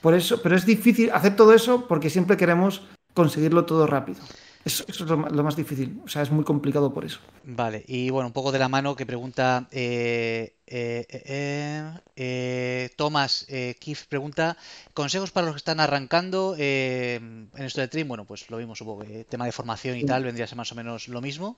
Por eso, pero es difícil hacer todo eso porque siempre queremos conseguirlo todo rápido. Eso, eso es lo, lo más difícil. O sea, es muy complicado por eso. Vale, y bueno, un poco de la mano que pregunta eh, eh, eh, eh, Tomás eh, Kif pregunta, consejos para los que están arrancando eh, en esto de trading. Bueno, pues lo mismo, supongo que tema de formación y sí. tal vendría a ser más o menos lo mismo.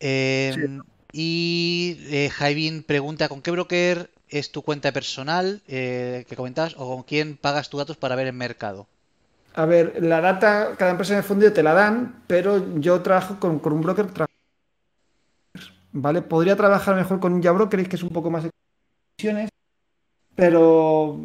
Eh, sí. Y eh, Jaibin pregunta, ¿con qué broker es tu cuenta personal eh, que comentabas o con quién pagas tus datos para ver el mercado? A ver, la data, cada empresa en el fondo te la dan, pero yo trabajo con, con un broker, trabajo, ¿vale? Podría trabajar mejor con Ninja Broker, que es un poco más de condiciones, pero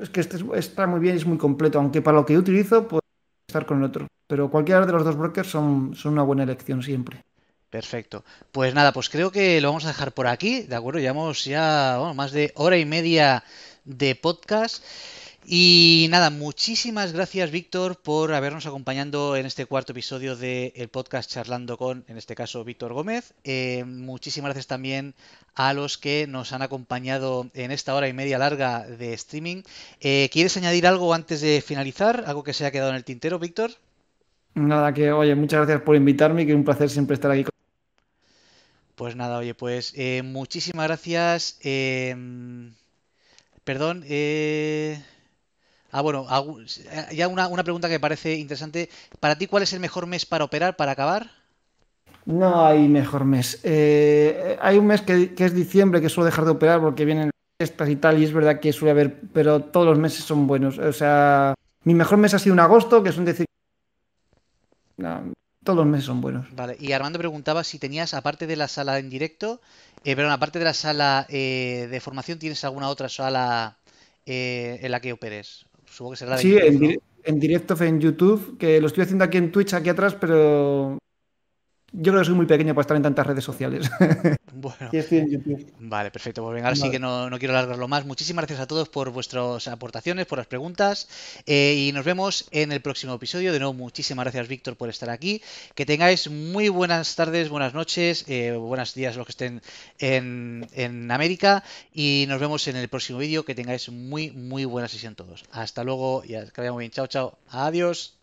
es que este es, está muy bien, es muy completo, aunque para lo que yo utilizo, pues estar con el otro. Pero cualquiera de los dos brokers son, son una buena elección siempre. Perfecto. Pues nada, pues creo que lo vamos a dejar por aquí, ¿de acuerdo? Llevamos ya bueno, más de hora y media de podcast. Y nada, muchísimas gracias, Víctor, por habernos acompañado en este cuarto episodio del podcast Charlando con, en este caso, Víctor Gómez. Eh, muchísimas gracias también a los que nos han acompañado en esta hora y media larga de streaming. Eh, ¿Quieres añadir algo antes de finalizar? ¿Algo que se ha quedado en el tintero, Víctor? Nada, que oye, muchas gracias por invitarme, que es un placer siempre estar aquí con... Pues nada, oye, pues eh, muchísimas gracias. Eh, perdón, eh... Ah, bueno, ya una, una pregunta que me parece interesante. ¿Para ti cuál es el mejor mes para operar, para acabar? No hay mejor mes. Eh, hay un mes que, que es diciembre, que suelo dejar de operar porque vienen fiestas y tal, y es verdad que suele haber, pero todos los meses son buenos. O sea, mi mejor mes ha sido en agosto, que es un decir... No, todos los meses son buenos. Vale, y Armando preguntaba si tenías, aparte de la sala en directo, eh, perdón, aparte de la sala eh, de formación, ¿tienes alguna otra sala eh, en la que operes? Supongo que será de sí, YouTube, en, ¿no? en directo en YouTube, que lo estoy haciendo aquí en Twitch, aquí atrás, pero yo creo que soy muy pequeño para estar en tantas redes sociales. Bueno, y estoy en YouTube. Vale, perfecto. Pues venga, ahora vale. sí que no, no quiero alargarlo más. Muchísimas gracias a todos por vuestras aportaciones, por las preguntas eh, y nos vemos en el próximo episodio. De nuevo, muchísimas gracias, Víctor, por estar aquí. Que tengáis muy buenas tardes, buenas noches, eh, buenos días los que estén en, en América y nos vemos en el próximo vídeo. Que tengáis muy, muy buena sesión todos. Hasta luego y que vaya muy bien. Chao, chao. Adiós.